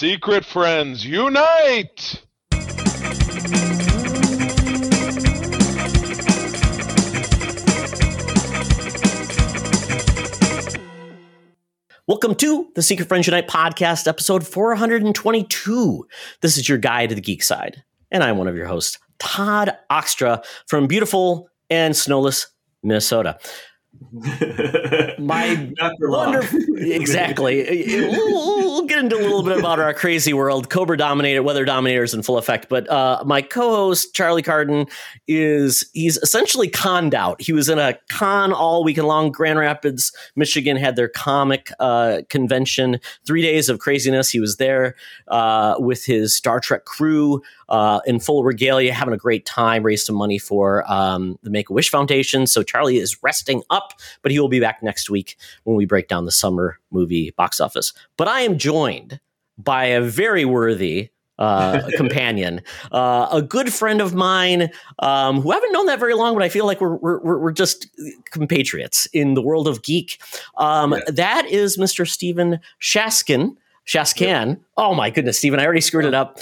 Secret Friends Unite! Welcome to the Secret Friends Unite podcast, episode 422. This is your guide to the geek side, and I'm one of your hosts, Todd Oxtra, from beautiful and snowless Minnesota. My wonderful, exactly. We'll get into a little bit about our crazy world. Cobra dominated, weather dominators in full effect. But my co-host Charlie Carden he's essentially conned out. He was in a con all weekend long. Grand Rapids, Michigan had their comic convention, 3 days of craziness. He was there with his Star Trek crew. In full regalia, having a great time, raised some money for the Make-A-Wish Foundation. So Charlie is resting up, but he will be back next week when we break down the summer movie box office. But I am joined by a very worthy companion, a good friend of mine who I haven't known that very long, but I feel like we're just compatriots in the world of geek. Yeah. That is Mr. Stephen Shaskan. Shaskan. Oh my goodness, Stephen, I already screwed it up.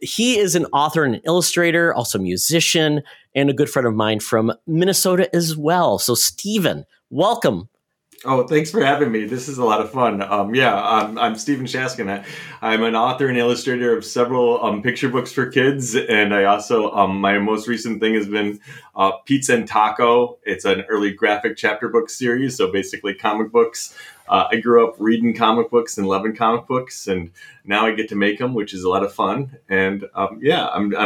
He is an author and an illustrator, also a musician, and a good friend of mine from Minnesota as well. So Stephen, welcome. Oh, thanks for having me. This is a lot of fun. I'm Stephen Shaskan. I'm an author and illustrator of several picture books for kids. And I also, my most recent thing has been Pizza and Taco. It's an early graphic chapter book series, so basically comic books. I grew up reading comic books and loving comic books, and now I get to make them, which is a lot of fun. And I'm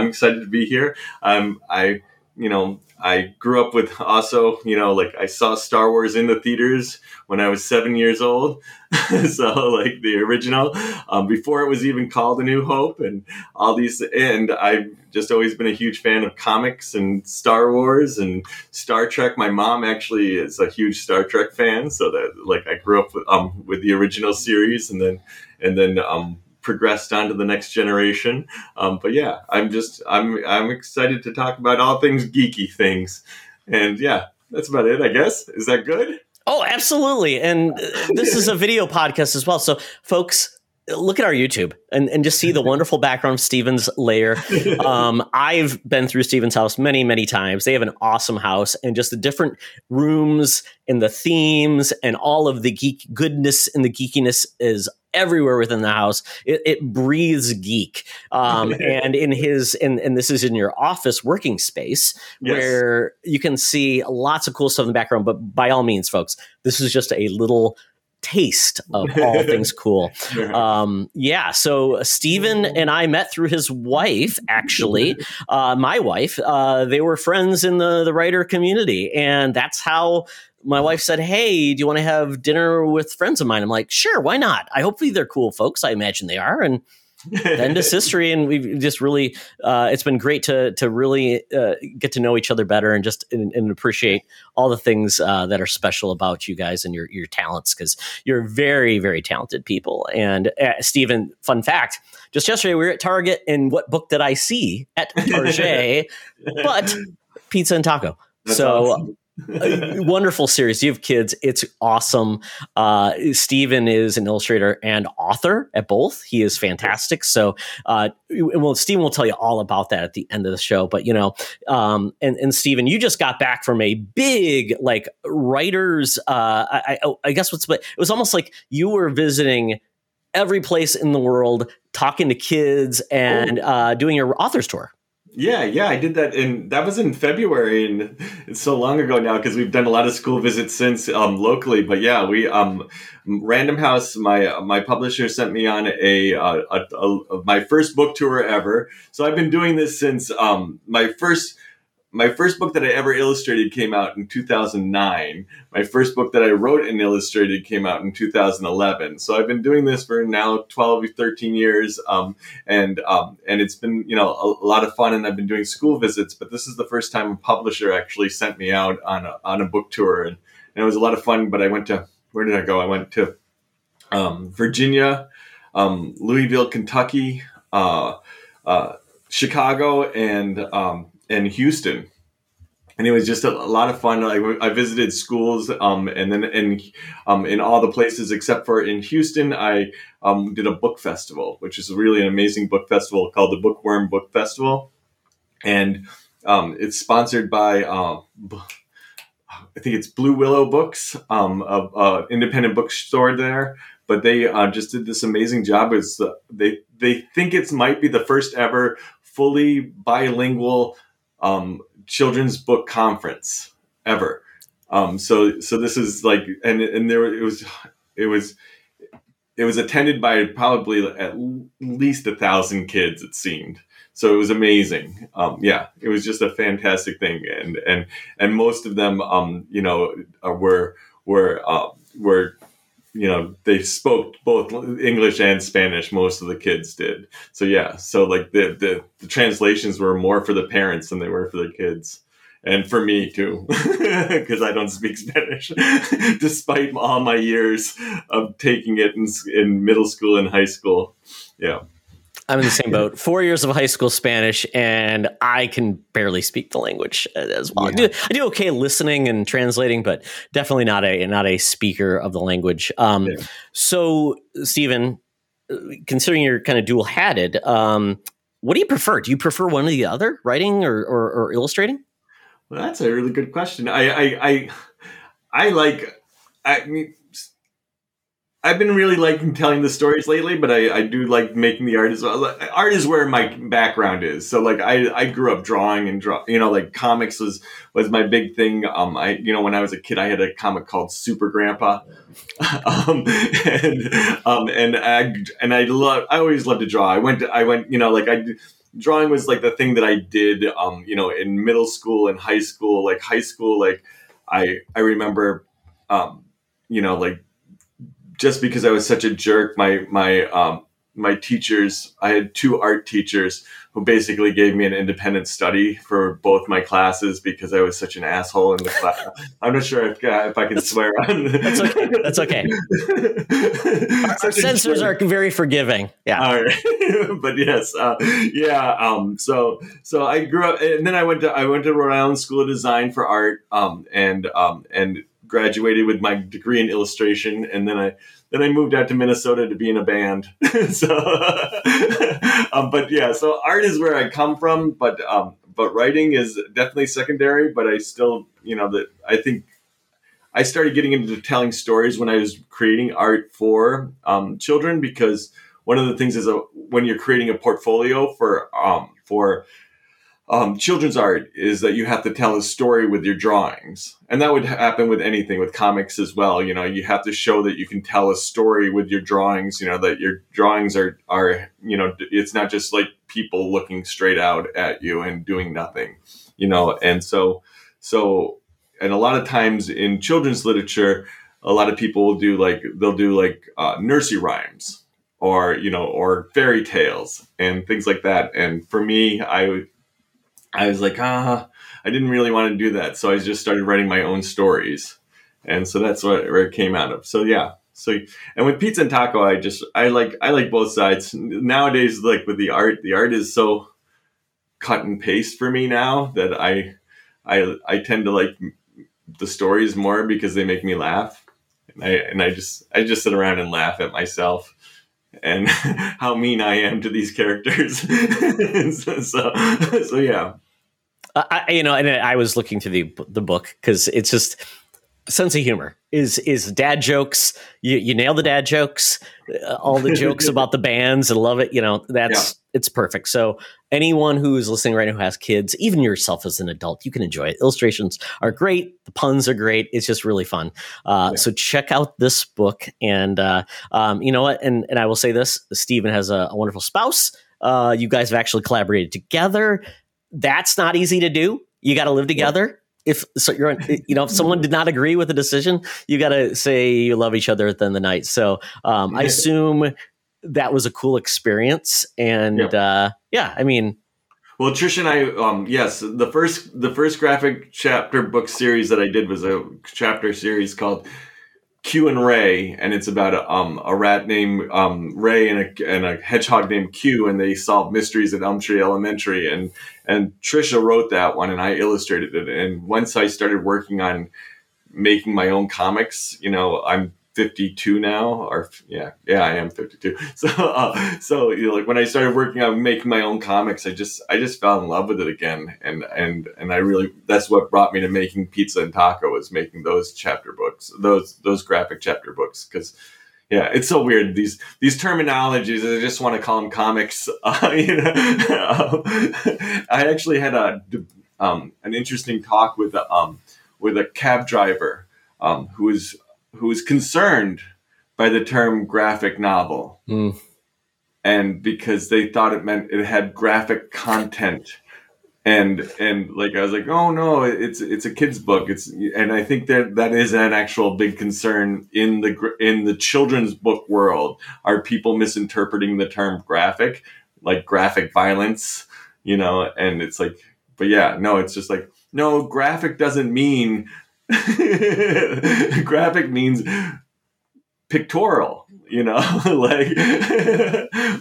excited to be here. I grew up with also, I saw Star Wars in the theaters when I was 7 years old. So the original, before it was even called A New Hope and all these. And I've just always been a huge fan of comics and Star Wars and Star Trek. My mom actually is a huge Star Trek fan. So that I grew up with the original series and then progressed on to the next generation. But yeah, I'm excited to talk about all things geeky things. And yeah, that's about it, I guess. Is that good? Oh, absolutely. And this is a video podcast as well. So folks, look at our YouTube and just see the wonderful background of Stephen's lair. I've been through Stephen's house many, many times. They have an awesome house, and just the different rooms and the themes and all of the geek goodness and the geekiness is everywhere within the house. It breathes geek. And this is in your office working space, yes, where you can see lots of cool stuff in the background. But by all means, folks, this is just a little taste of all things cool. So Stephen and I met through his wife, actually, my wife. They were friends in the writer community, and that's how my wife said, "Hey, do you want to have dinner with friends of mine?" I'm like, "Sure, why not? Hopefully they're cool folks. I imagine they are." And then this history, and we've just really, it's been great to really get to know each other better and just and appreciate all the things that are special about you guys and your talents, because you're very, very talented people. And Stephen, fun fact, just yesterday we were at Target, and what book did I see at Target but Pizza and Taco? That's so awesome. A wonderful series. You have kids. It's awesome. Stephen is an illustrator and author at both. He is fantastic. So, Stephen will tell you all about that at the end of the show. But, and Stephen, you just got back from a big, writer's, I guess it was almost like you were visiting every place in the world, talking to kids and doing your author's tour. Yeah, I did that, and that was in February, and it's so long ago now because we've done a lot of school visits since locally. But yeah, we Random House, my publisher, sent me on a my first book tour ever. So I've been doing this since my first book that I ever illustrated came out in 2009. My first book that I wrote and illustrated came out in 2011. So I've been doing this for now 12, 13 years. And it's been, a lot of fun, and I've been doing school visits, but this is the first time a publisher actually sent me out on a book tour. And it was a lot of fun, but I went to, where did I go? I went to, Virginia, Louisville, Kentucky, Chicago, and Houston. And it was just a lot of fun. Like, I visited schools, and then in all the places except for in Houston, I did a book festival, which is really an amazing book festival called the Bookworm Book Festival. And it's sponsored by, I think it's Blue Willow Books, an independent bookstore there. But they just did this amazing job. It's they think it might be the first ever fully bilingual children's book conference ever. So this is like, and there it was attended by probably at least 1,000 kids, it seemed. So it was amazing. Yeah, it was just a fantastic thing, and most of them, were. You know, they spoke both English and Spanish. Most of the kids did. So yeah, so like the translations were more for the parents than they were for the kids, and for me too, because I don't speak Spanish, despite all my years of taking it in middle school and high school. Yeah, I'm in the same boat. 4 years of high school Spanish, and I can barely speak the language as well. Yeah. I do okay listening and translating, but definitely not a speaker of the language. Yeah. So, Stephen, considering you're kind of dual-hatted, what do you prefer? Do you prefer one or the other, writing or illustrating? Well, that's a really good question. I mean. I've been really liking telling the stories lately, but I do like making the art as well. Art is where my background is. So like I grew up drawing and like comics was my big thing. When I was a kid, I had a comic called Super Grandpa. I always loved to draw. Drawing was like the thing that I did, in middle school and high school. Like I remember, just because I was such a jerk, my teachers, I had two art teachers who basically gave me an independent study for both my classes because I was such an asshole in the class. I'm not sure if I can swear on. That's okay. Our censors are very forgiving. Yeah. All right. But yes. Yeah. So I grew up, and then I went to Rhode Island School of Design for art. And graduated with my degree in illustration, and then I moved out to Minnesota to be in a band. So art is where I come from, but writing is definitely secondary. But I still, I think I started getting into telling stories when I was creating art for children, because one of the things is when you're creating a portfolio for children's art is that you have to tell a story with your drawings. And that would happen with anything, with comics as well. You have to show that you can tell a story with your drawings, that your drawings are it's not just like people looking straight out at you and doing nothing, And so, and a lot of times in children's literature, a lot of people will do they'll do nursery rhymes or fairy tales and things like that. And for me, I was like, I didn't really want to do that. So I just started writing my own stories. And so that's where it came out of. So, yeah. So, and with pizza and taco, I like both sides. Nowadays, like with the art is so cut and paste for me now that I tend to like the stories more because they make me laugh. And I just sit around and laugh at myself and how mean I am to these characters. so yeah. And I was looking through the book because it's just sense of humor is dad jokes. You nail the dad jokes, all the jokes about the bands. I love it. It's perfect. So anyone who is listening right now who has kids, even yourself as an adult, you can enjoy it. Illustrations are great. The puns are great. It's just really fun. So check out this book. And you know what? And I will say this, Stephen has a wonderful spouse. You guys have actually collaborated together. That's not easy to do. You got to live together. Yeah. If someone did not agree with the decision, you got to say you love each other at the end of the night. So I assume that was a cool experience. And well, Trisha and I, the first graphic chapter book series that I did was a chapter series called Q and Ray, and it's about a rat named Ray and a hedgehog named Q, and they solve mysteries at Elm Tree Elementary. And Trisha wrote that one, and I illustrated it. And once I started working on making my own comics, you know, I'm 52 now, or yeah, I am 52. So you know, like when I started working on making my own comics, I just fell in love with it again, and I really, that's what brought me to making Pizza and Taco, was making those chapter books, those graphic chapter books, because yeah, it's so weird, these terminologies. I just want to call them comics. You know, I actually had an interesting talk with a cab driver who is concerned by the term graphic novel. Mm. And because they thought it meant it had graphic content. And like, I was like, oh no, it's a kid's book. And I think that is an actual big concern in the children's book world. Are people misinterpreting the term graphic, like graphic violence, you know? And it's like, but yeah, no, it's just like, no, graphic doesn't mean graphic means pictorial, you know, like,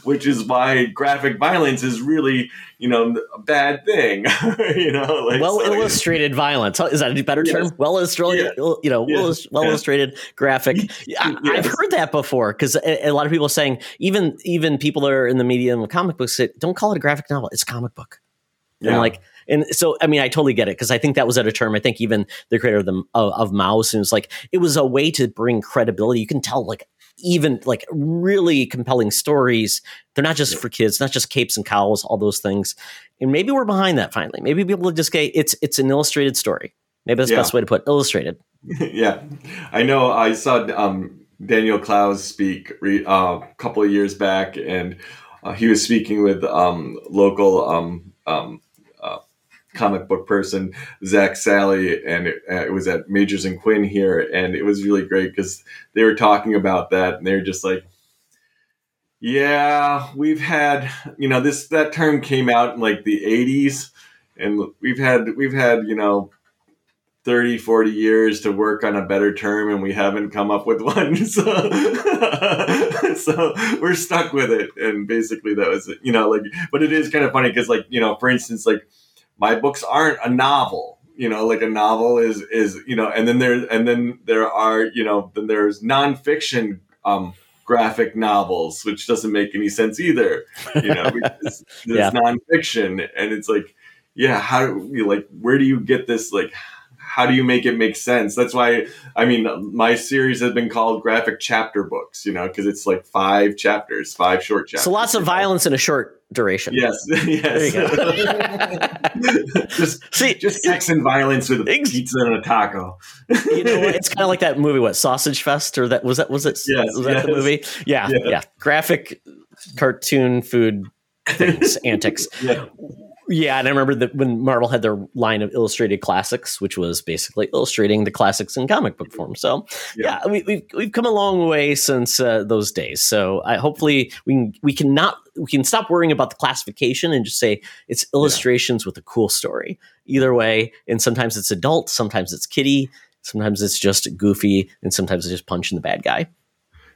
which is why graphic violence is really, you know, a bad thing, you know, like, well, so illustrated violence. Is that a better term? Well illustrated, you know, well illustrated graphic. I've heard that before, because a lot of people are saying, even people that are in the medium of comic books, say, don't call it a graphic novel, it's a comic book. Yeah. And like, and so, I mean, I totally get it, because I think that was at a term. I think even the creator of Mouse, and it's like, it was a way to bring credibility. You can tell, like, even like really compelling stories, they're not just for kids, not just capes and cowls, all those things. And maybe we're behind that finally. Maybe people just say it's an illustrated story. Maybe that's the best way to put it, illustrated. Yeah, I know. I saw Daniel Klaus speak a couple of years back, and he was speaking with local. Comic book person Zach Sally, and it was at Majors and Quinn here, and it was really great because they were talking about that, and they were just like, yeah, we've had, you know, that term came out in like the 80s, and we've had, you know, 30, 40 years to work on a better term, and we haven't come up with one. So we're stuck with it. And basically that was, you know, like, but it is kind of funny because, like, you know, for instance, like, my books aren't a novel, you know, like a novel is, you know, and then there's nonfiction, graphic novels, which doesn't make any sense either, you know, because there's nonfiction, and it's like, yeah, how do you, like, where do you get this? Like, how do you make it make sense? That's why, I mean, my series has been called graphic chapter books, you know, because it's like 5 short chapters. So lots of violence in a short duration. Yes. There you go. just sex and violence with a pizza and a taco. You know, it's kind of like that movie, what, Sausage Fest? Or was it? Yes, was that the movie? Yeah. Graphic cartoon food things, antics. Yeah. Yeah, and I remember that when Marvel had their line of illustrated classics, which was basically illustrating the classics in comic book form. So, yeah we've come a long way since those days. So, hopefully we can stop worrying about the classification and just say it's illustrations with a cool story. Either way, and sometimes it's adult, sometimes it's kiddie, sometimes it's just goofy, and sometimes it's just punching the bad guy.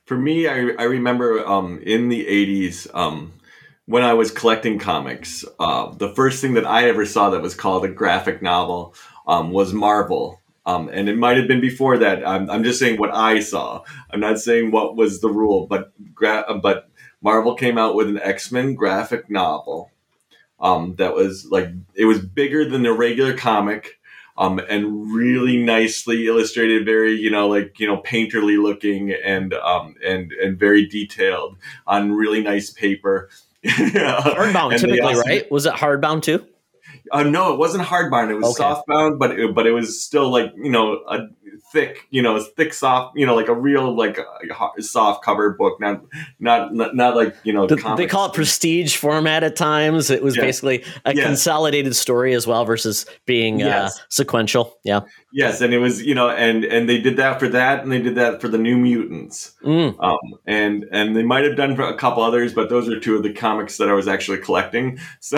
For me, I remember in the 80s. When I was collecting comics, the first thing that I ever saw that was called a graphic novel was Marvel. And it might have been before that. I'm just saying what I saw. I'm not saying what was the rule, but Marvel came out with an X-Men graphic novel that was like, it was bigger than the regular comic and really nicely illustrated, very, you know, like, you know, painterly looking and very detailed on really nice paper. Hardbound and typically, right? Was it hardbound too? No, it wasn't hardbound. It was softbound, but it was still like, you know, a thick, you know, thick soft, you know, like a real like soft cover book. Not like, you know, they call it prestige format at times. It was basically a consolidated story as well, versus being sequential. Yeah. Yes, and it was, you know, and they did that for that, and they did that for the New Mutants, and they might have done for a couple others, but those are two of the comics that I was actually collecting. So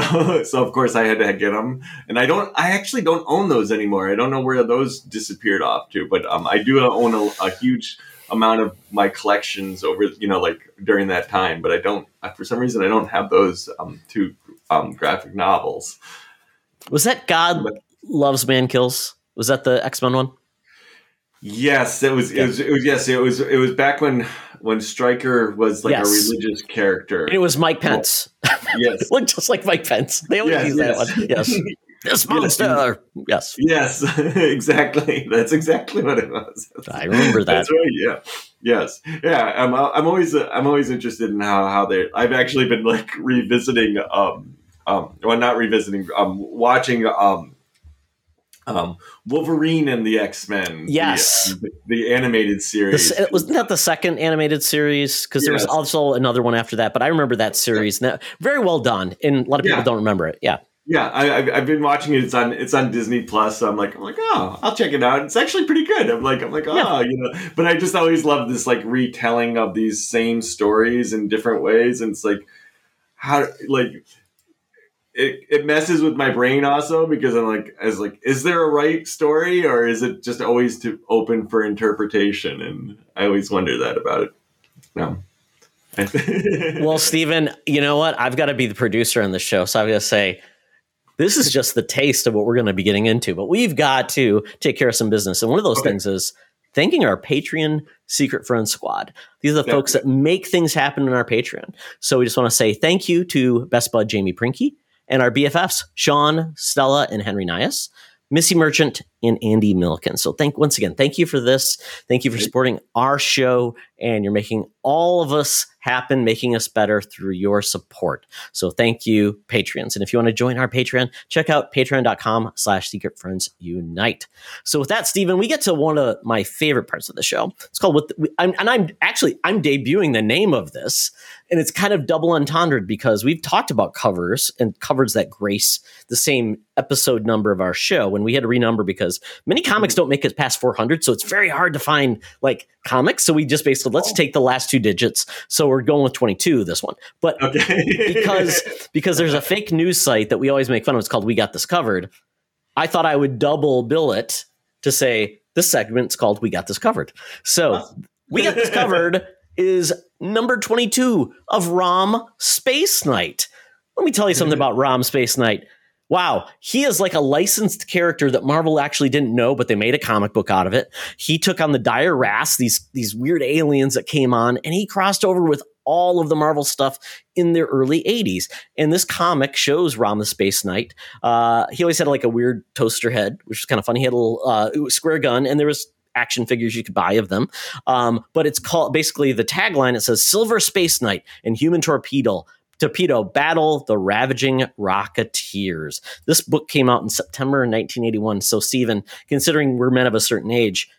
of course I had to get them, and I actually don't own those anymore. I don't know where those disappeared off to, but I do own a huge amount of my collections over, you know, like during that time, but for some reason I don't have those two graphic novels. Was that God Loves Man Kills? Was that the X-Men one? Yes, it was. It was back when Stryker was like a religious character. It was Mike Pence. Yes, looked just like Mike Pence. They always use that one. Yes, this monster. Yes, yes, exactly. That's exactly what it was. I remember that. That's right. Yeah. Yes. Yeah. I'm always interested in how they. I've actually been like revisiting. Well, not revisiting. Watching. Wolverine and the X-Men. Yes. The animated series. It wasn't that the second animated series? Because there was also another one after that. But I remember that series. Yeah. Now, very well done. And a lot of people don't remember it. Yeah. Yeah. I've been watching it. It's on Disney Plus. So I'm like, oh, I'll check it out. It's actually pretty good. I'm like, oh, you know, but I just always love this like retelling of these same stories in different ways. And it's like, how, like, It messes with my brain also because I was like, is there a right story or is it just always too open for interpretation? And I always wonder that about it. No. Well, Stephen, you know what? I've got to be the producer on this show. So I've got to say, this is just the taste of what we're going to be getting into, but we've got to take care of some business. And one of those things is thanking our Patreon Secret Friends squad. These are the folks that make things happen in our Patreon. So we just want to say thank you to Best Bud Jamie Prinky, and our BFFs, Sean, Stella, and Henry Nias, Missy Merchant, and Andy Milliken. So once again, thank you for this. Thank you for supporting our show, and you're making all of us happen, making us better through your support. So thank you, Patreons. And if you want to join our Patreon, check out patreon.com/Secret Friends Unite. So with that, Stephen, we get to one of my favorite parts of the show. It's called I'm debuting the name of this, and it's kind of double entendre because we've talked about covers and covers that grace the same episode number of our show when we had to renumber because many comics don't make it past 400. So it's very hard to find like comics. So we just basically, let's take the last two digits. So we're going with 22, this one, but because there's a fake news site that we always make fun of. It's called We Got This Covered. I thought I would double bill it to say this segment's called We Got This Covered. So We Got This Covered is number 22 of ROM Space Knight. Let me tell you something about ROM Space Knight. Wow, he is like a licensed character that Marvel actually didn't know, but they made a comic book out of it. He took on the Dire Wraiths, these weird aliens that came on, and he crossed over with all of the Marvel stuff in their early 80s. And this comic shows Rom the Space Knight. He always had like a weird toaster head, which was kind of funny. He had a little square gun, and there was action figures you could buy of them. But it's called, basically the tagline, it says, Silver Space Knight and Human Torpedo battle the ravaging Rocketeers. This book came out in September 1981. So, Stephen, considering we're men of a certain age,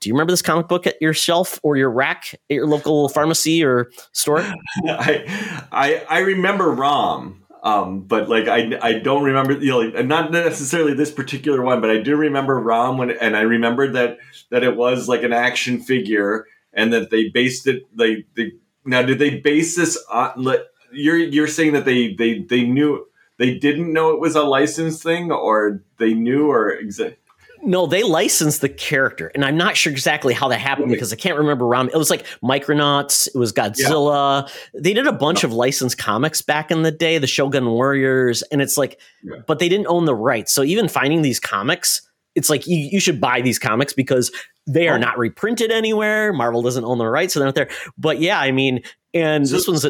do you remember this comic book at your shelf or your rack at your local pharmacy or store? I remember ROM, but like I don't remember, you know, not necessarily this particular one, but I do remember ROM and I remembered that it was like an action figure and that they based it. Now, did they base this on? You're saying that they knew, they didn't know it was a licensed thing, or they knew, or exactly. No, they licensed the character, and I'm not sure exactly how that happened because I can't remember. It was like Micronauts, it was Godzilla. Yeah. They did a bunch of licensed comics back in the day, the Shogun Warriors, and it's like, but they didn't own the rights. So even finding these comics, it's like you should buy these comics because they are not reprinted anywhere. Marvel doesn't own the rights, so they're not there. But yeah, I mean, and so, this one's.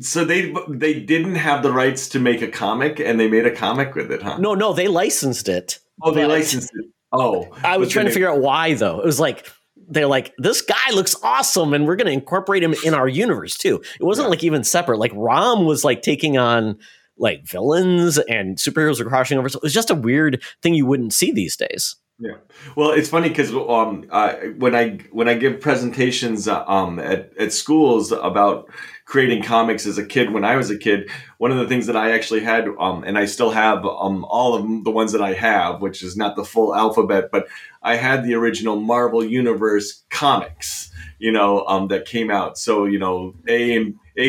So they didn't have the rights to make a comic, and they made a comic with it, huh? No, they licensed it. Oh, they licensed it. Oh. I was trying to figure out why, though. It was like, they're like, this guy looks awesome, and we're going to incorporate him in our universe, too. It wasn't like even separate. Like, ROM was like taking on like villains, and superheroes were crossing over. So it was just a weird thing you wouldn't see these days. Yeah. Well, it's funny because when I give presentations at schools about creating comics as a kid, when I was a kid, one of the things that I actually had and I still have all of the ones that I have, which is not the full alphabet, but I had the original Marvel Universe comics, you know, that came out. So, you know, A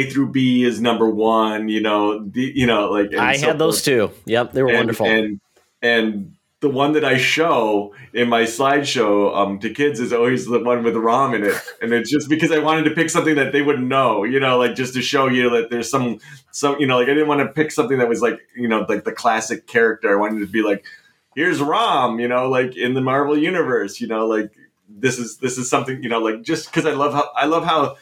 through B is number one, you know, like I had those too. Yep, they were wonderful. And the one that I show in my slideshow to kids is always the one with ROM in it. And it's just because I wanted to pick something that they wouldn't know, you know, like just to show you that there's some, you know, like I didn't want to pick something that was like, you know, like the classic character. I wanted to be like, here's ROM, you know, like in the Marvel universe, you know, like this is something, you know, like just because I love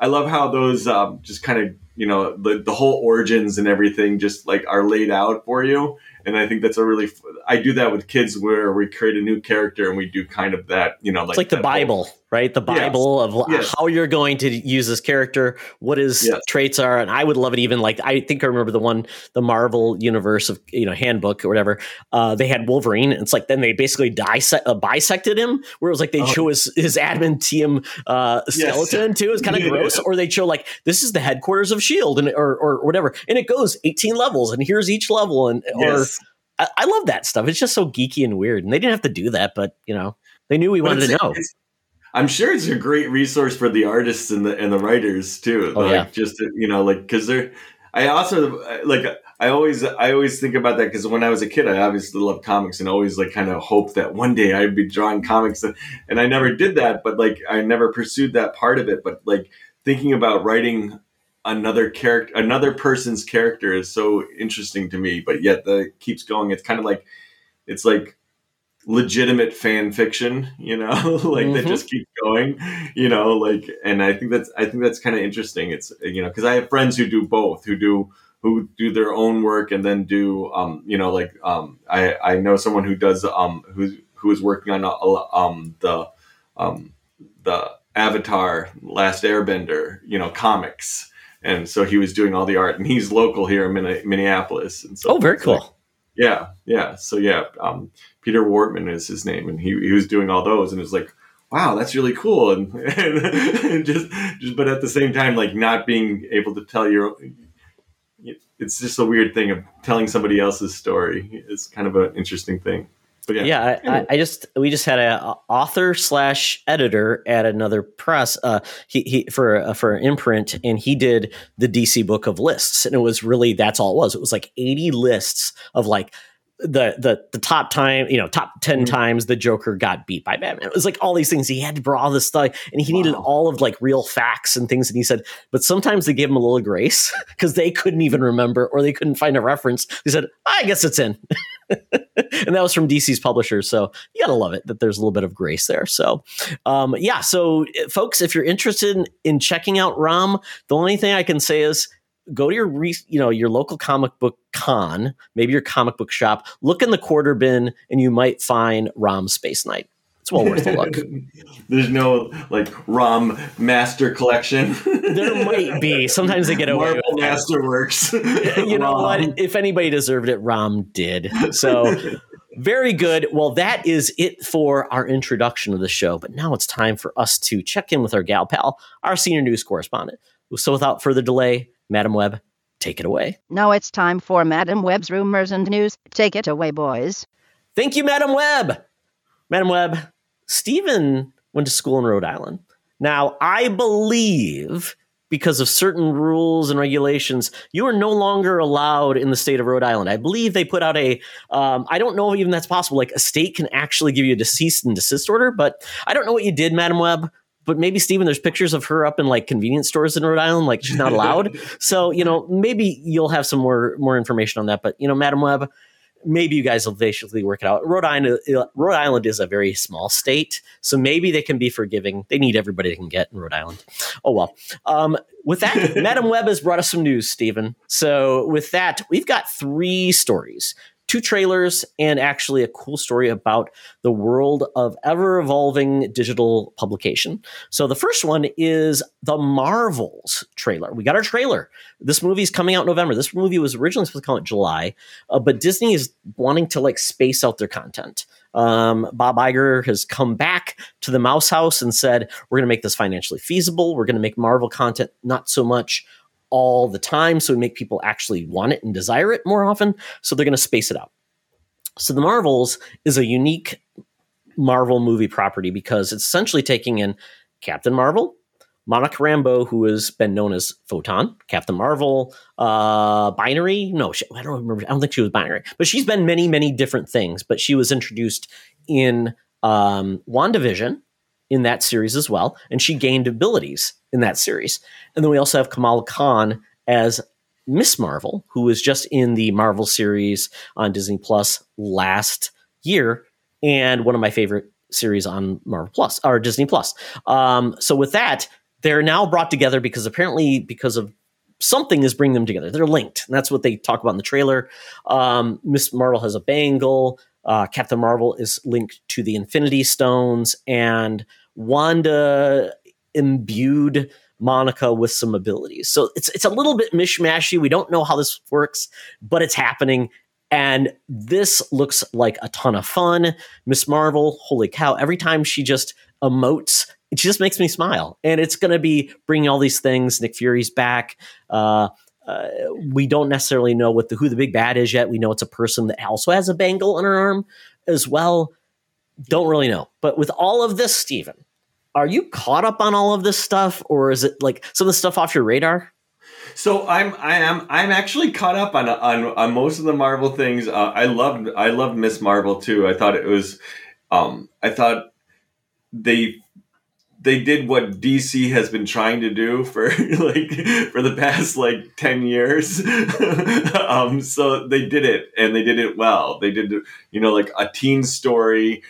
how those just kind of, you know, the whole origins and everything just like are laid out for you. And I think that's a really, I do that with kids where we create a new character and we do kind of that, you know, like. It's like the Bible, whole, right? The Bible yes. of yes. how you're going to use this character, what his yes. traits are. And I would love it even like, I think I remember the Marvel universe of, you know, handbook or whatever. They had Wolverine. And it's like, then they basically bisected him where it was like, they show his adamantium skeleton yes. too. It's kind of gross. Or they show like, this is the headquarters of S.H.I.E.L.D. and or whatever. And it goes 18 levels and here's each level. And yes. I love that stuff. It's just so geeky and weird. And they didn't have to do that, but you know, they knew we wanted to know. I'm sure it's a great resource for the artists and the writers too. Oh, like yeah. just, you know, like, cause they're, I also like, I always think about that because when I was a kid, I obviously loved comics and always like kind of hoped that one day I'd be drawing comics and I never did that, but like, I never pursued that part of it. But like thinking about writing another person's character is so interesting to me, but yet that keeps going. It's kind of like, it's like legitimate fan fiction, you know, like mm-hmm. that just keeps going, you know, like, and I think that's kind of interesting. It's, you know, cause I have friends who do both, who do their own work and then do, you know, like, I know someone who does, who is working on, the Avatar Last Airbender, you know, comics. And so he was doing all the art, and he's local here in Minneapolis. And so, oh, very cool. Like, yeah, yeah. So yeah, Peter Wortman is his name, and he was doing all those, and it's like, wow, that's really cool. And just, but at the same time, like not being able to tell your, it's just a weird thing of telling somebody else's story. It's kind of an interesting thing. But yeah. We just had a author slash editor at another press. He for an imprint, and he did the DC book of lists, and it was really that's all it was. It was like 80 lists of like the top time, you know, top 10 times the Joker got beat by Batman. It was like all these things he had to draw all this stuff, and he needed all of like real facts and things. And he said, but sometimes they gave him a little grace because they couldn't even remember or they couldn't find a reference. They said, I guess it's in. And that was from DC's publisher. So you gotta love it that there's a little bit of grace there. So yeah. So folks, if you're interested in checking out ROM, the only thing I can say is go to your local comic book con, maybe your comic book shop, look in the quarter bin, and you might find ROM Space Knight. It's well worth a look. There's no like ROM Master Collection. There might be. Sometimes they get away with Masterworks. You know what? If anybody deserved it, ROM did. So very good. Well, that is it for our introduction of the show. But now it's time for us to check in with our gal pal, our senior news correspondent. So without further delay, Madam Webb, take it away. Now it's time for Madam Webb's rumors and news. Take it away, boys. Thank you, Madam Webb. Madam Webb, Stephen went to school in Rhode Island. Now, I believe because of certain rules and regulations, you are no longer allowed in the state of Rhode Island. I believe they put out a, I don't know even that's possible, like a state can actually give you a cease and desist order, but I don't know what you did, Madam Webb. But maybe, Stephen, there's pictures of her up in like convenience stores in Rhode Island, like she's not allowed. So, you know, maybe you'll have some more information on that. But, you know, Madam Webb, maybe you guys will basically work it out. Rhode Island is a very small state, so maybe they can be forgiving. They need everybody they can get in Rhode Island. Oh, well. With that, Madam Webb has brought us some news, Stephen. So with that, we've got 3 stories. 2 trailers, and actually a cool story about the world of ever-evolving digital publication. So the first one is The Marvels trailer. We got our trailer. This movie is coming out in November. This movie was originally supposed to come out in July, but Disney is wanting to like space out their content. Bob Iger has come back to the Mouse House and said, we're going to make this financially feasible. We're going to make Marvel content not so much all the time, so we make people actually want it and desire it more often, so they're going to space it out. So The Marvels is a unique Marvel movie property because it's essentially taking in Captain Marvel, Monica Rambeau, who has been known as Photon, Captain Marvel, Binary. No, I don't remember. I don't think she was Binary, but she's been many, many different things. But she was introduced in WandaVision in that series as well, and she gained abilities in that series. And then we also have Kamala Khan as Miss Marvel, who was just in the Marvel series on Disney Plus last year, and one of my favorite series on Marvel Plus or Disney Plus. So with that, they're now brought together because apparently because of something is bringing them together. They're linked. And that's what they talk about in the trailer. Miss Marvel has a bangle. Captain Marvel is linked to the Infinity Stones, and Wanda imbued Monica with some abilities. So it's a little bit mishmashy. We don't know how this works, but it's happening. And this looks like a ton of fun. Miss Marvel, holy cow. Every time she just emotes, it just makes me smile. And it's going to be bringing all these things. Nick Fury's back. We don't necessarily know what who the big bad is yet. We know it's a person that also has a bangle on her arm as well. Don't really know. But with all of this, Stephen, are you caught up on all of this stuff, or is it like some of the stuff off your radar? So I'm actually caught up on most of the Marvel things. I loved Miss Marvel too. I thought it was, I thought they did what DC has been trying to do for the past 10 years. So they did it, and they did it well. They did, a teen story,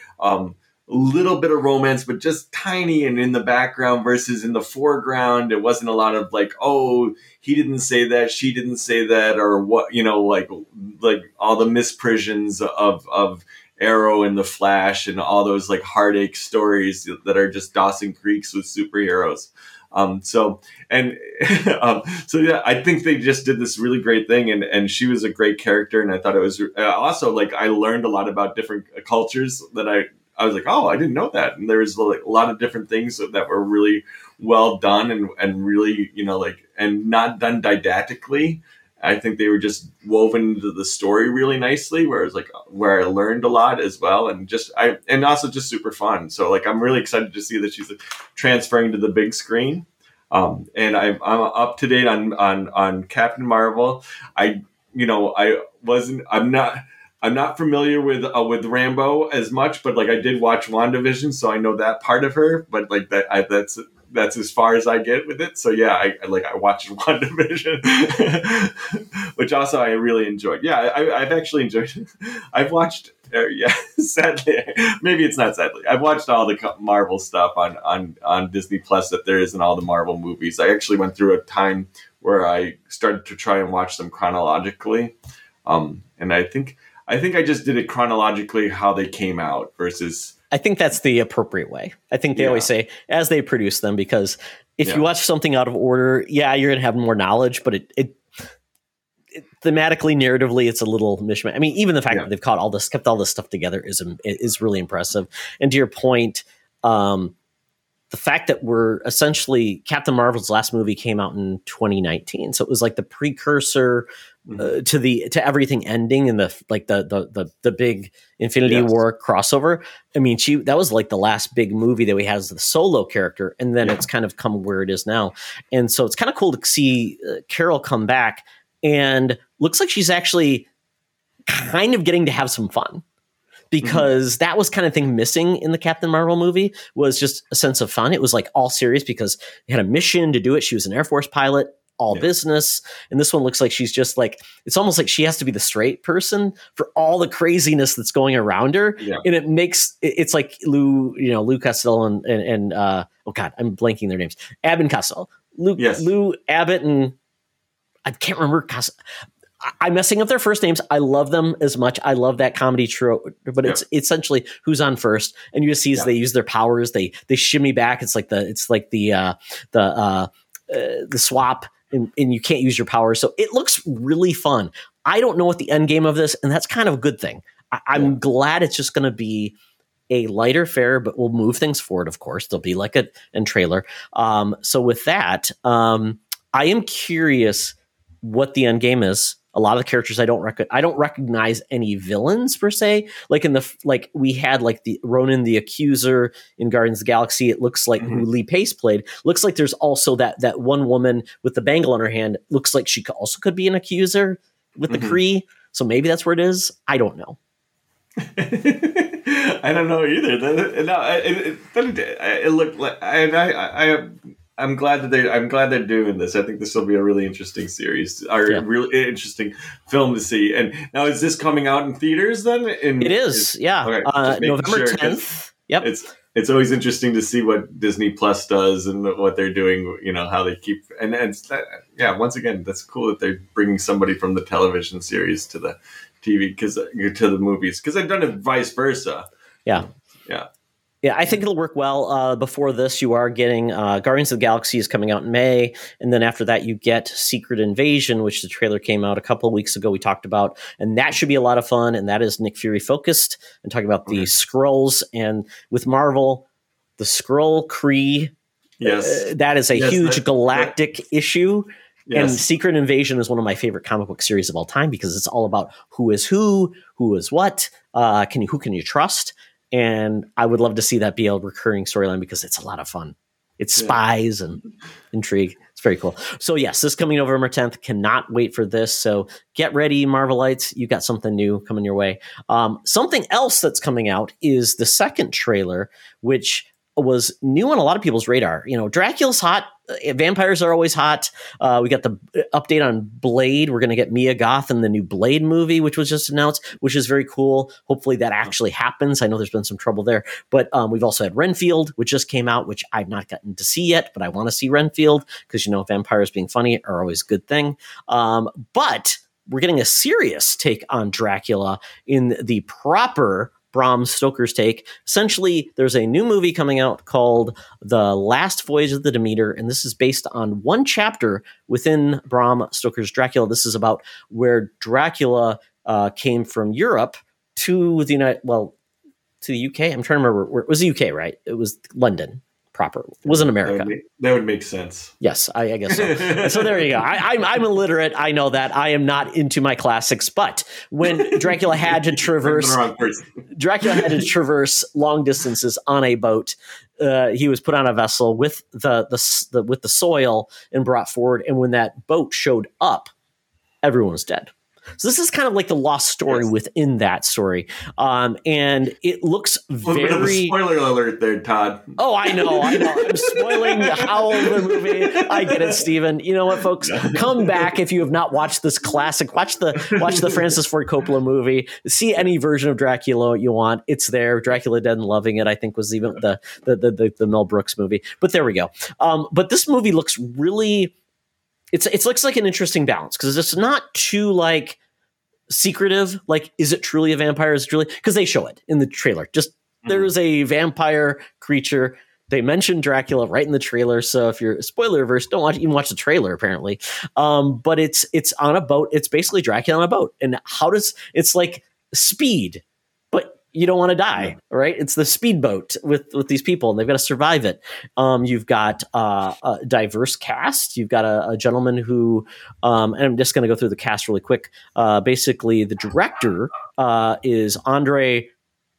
little bit of romance, but just tiny and in the background versus in the foreground. It wasn't a lot of he didn't say that, she didn't say that, or what, all the misprisions of Arrow and the Flash and all those heartache stories that are just Dawson Creeks with superheroes. I think they just did this really great thing, and she was a great character. And I thought it was also I learned a lot about different cultures that I was like, oh, I didn't know that. And there was a lot of different things that were really well done and really, and not done didactically. I think they were just woven into the story really nicely, where I learned a lot as well. And also super fun. So I'm really excited to see that she's transferring to the big screen. And I'm up to date on Captain Marvel. I'm not familiar with Rambeau as much, but I did watch WandaVision, so I know that part of her. But that's as far as I get with it. So yeah, I watched WandaVision, which also I really enjoyed. Yeah, I've actually enjoyed it. I've watched. Sadly, maybe it's not sadly. I've watched all the Marvel stuff on Disney Plus that there is in all the Marvel movies. I actually went through a time where I started to try and watch them chronologically, and I think I just did it chronologically how they came out versus. I think that's the appropriate way. I think they always say as they produce them, because if you watch something out of order, you're going to have more knowledge, but it thematically, narratively, it's a little mishmash. I mean, even the fact that they've kept all this stuff together is really impressive. And to your point, the fact that we're essentially Captain Marvel's last movie came out in 2019. So it was the precursor to everything ending in the big Infinity War crossover. I mean, that was the last big movie that we had as the solo character. And then it's kind of come where it is now. And so it's kind of cool to see Carol come back, and looks like she's actually kind of getting to have some fun. Because that was kind of thing missing in the Captain Marvel movie, was just a sense of fun. It was all serious because they had a mission to do it. She was an Air Force pilot, all business. And this one looks like she's just it's almost like she has to be the straight person for all the craziness that's going around her. Yeah. And it makes, it's like Lou Costello and oh God, I'm blanking their names. Abbott and Costello, Lou Abbott, and I can't remember Costello. I'm messing up their first names. I love them as much. I love that comedy trope, but it's essentially who's on first, and you just see as they use their powers. They shimmy back. It's like the swap, and you can't use your powers. So it looks really fun. I don't know what the end game of this, and that's kind of a good thing. I'm glad it's just going to be a lighter fare, but we'll move things forward. Of course, there'll be a trailer. So with that, I am curious what the end game is. A lot of the characters I don't recognize any villains per se. Like in the we had the Ronan the Accuser in Guardians of the Galaxy. It looks like who Lee Pace played. Looks like there's also that one woman with the bangle on her hand. Looks like she also could be an accuser with the Kree. So maybe that's where it is. I don't know. I don't know either. It looked like I'm glad that they're doing this. I think this will be a really interesting series, a really interesting film to see. And now, is this coming out in theaters then? It is, yeah. Okay, November 10th. Yep. It's always interesting to see what Disney Plus does and what they're doing. You know how they keep and once again, that's cool that they're bringing somebody from the television series to the TV to the movies, because I've done it vice versa. Yeah. Yeah. Yeah, I think it'll work well. Before this, you are getting Guardians of the Galaxy is coming out in May. And then after that, you get Secret Invasion, which the trailer came out a couple of weeks ago. We talked about, and that should be a lot of fun. And that is Nick Fury focused and talking about the Skrulls. And with Marvel, the Skrull Kree. Yes. That is a huge galactic issue. Yes. And Secret Invasion is one of my favorite comic book series of all time, because it's all about who is what, who can you trust? And I would love to see that be a recurring storyline, because it's a lot of fun. It's spies and intrigue. It's very cool. So yes, this coming November 10th. Cannot wait for this. So get ready, Marvelites. You got something new coming your way. Something else that's coming out is the second trailer, which was new on a lot of people's radar. You know, Dracula's hot. Vampires are always hot. We got the update on Blade. We're going to get Mia Goth in the new Blade movie, which was just announced, which is very cool. Hopefully that actually happens. I know there's been some trouble there, but we've also had Renfield, which just came out, which I've not gotten to see yet, but I want to see Renfield, because, vampires being funny are always a good thing. But we're getting a serious take on Dracula in the proper Bram Stoker's take. Essentially, there's a new movie coming out called The Last Voyage of the Demeter, and this is based on one chapter within Bram Stoker's Dracula. This is about where Dracula came from Europe to to the UK. I'm trying to remember where it was. The UK, right? It was London proper. It wasn't America. That would make sense. Yes, I guess so. So there you go. I'm illiterate. I know that. I am not into my classics, but when Dracula had to traverse long distances on a boat, he was put on a vessel with the with the soil and brought forward. And when that boat showed up, everyone was dead. So this is kind of like the lost story within that story. And it looks very... A bit of a spoiler alert there, Todd. Oh, I know. I'm spoiling the howl of the movie. I get it, Stephen. You know what, folks? Come back if you have not watched this classic. Watch the Francis Ford Coppola movie. See any version of Dracula you want. It's there. Dracula Dead and Loving It, I think, was even the Mel Brooks movie. But there we go. But this movie looks really... It looks like an interesting balance, because it's not too secretive. Is it truly a vampire? Because they show it in the trailer. Just there is a vampire creature. They mentioned Dracula right in the trailer. So if you're spoiler-averse, don't even watch the trailer apparently. But it's on a boat. It's basically Dracula on a boat. And it's like Speed, but you don't want to die, right? It's the speedboat with these people, and they've got to survive it. You've got a diverse cast. You've got a gentleman who, and I'm just going to go through the cast really quick. Basically, the director is Andrei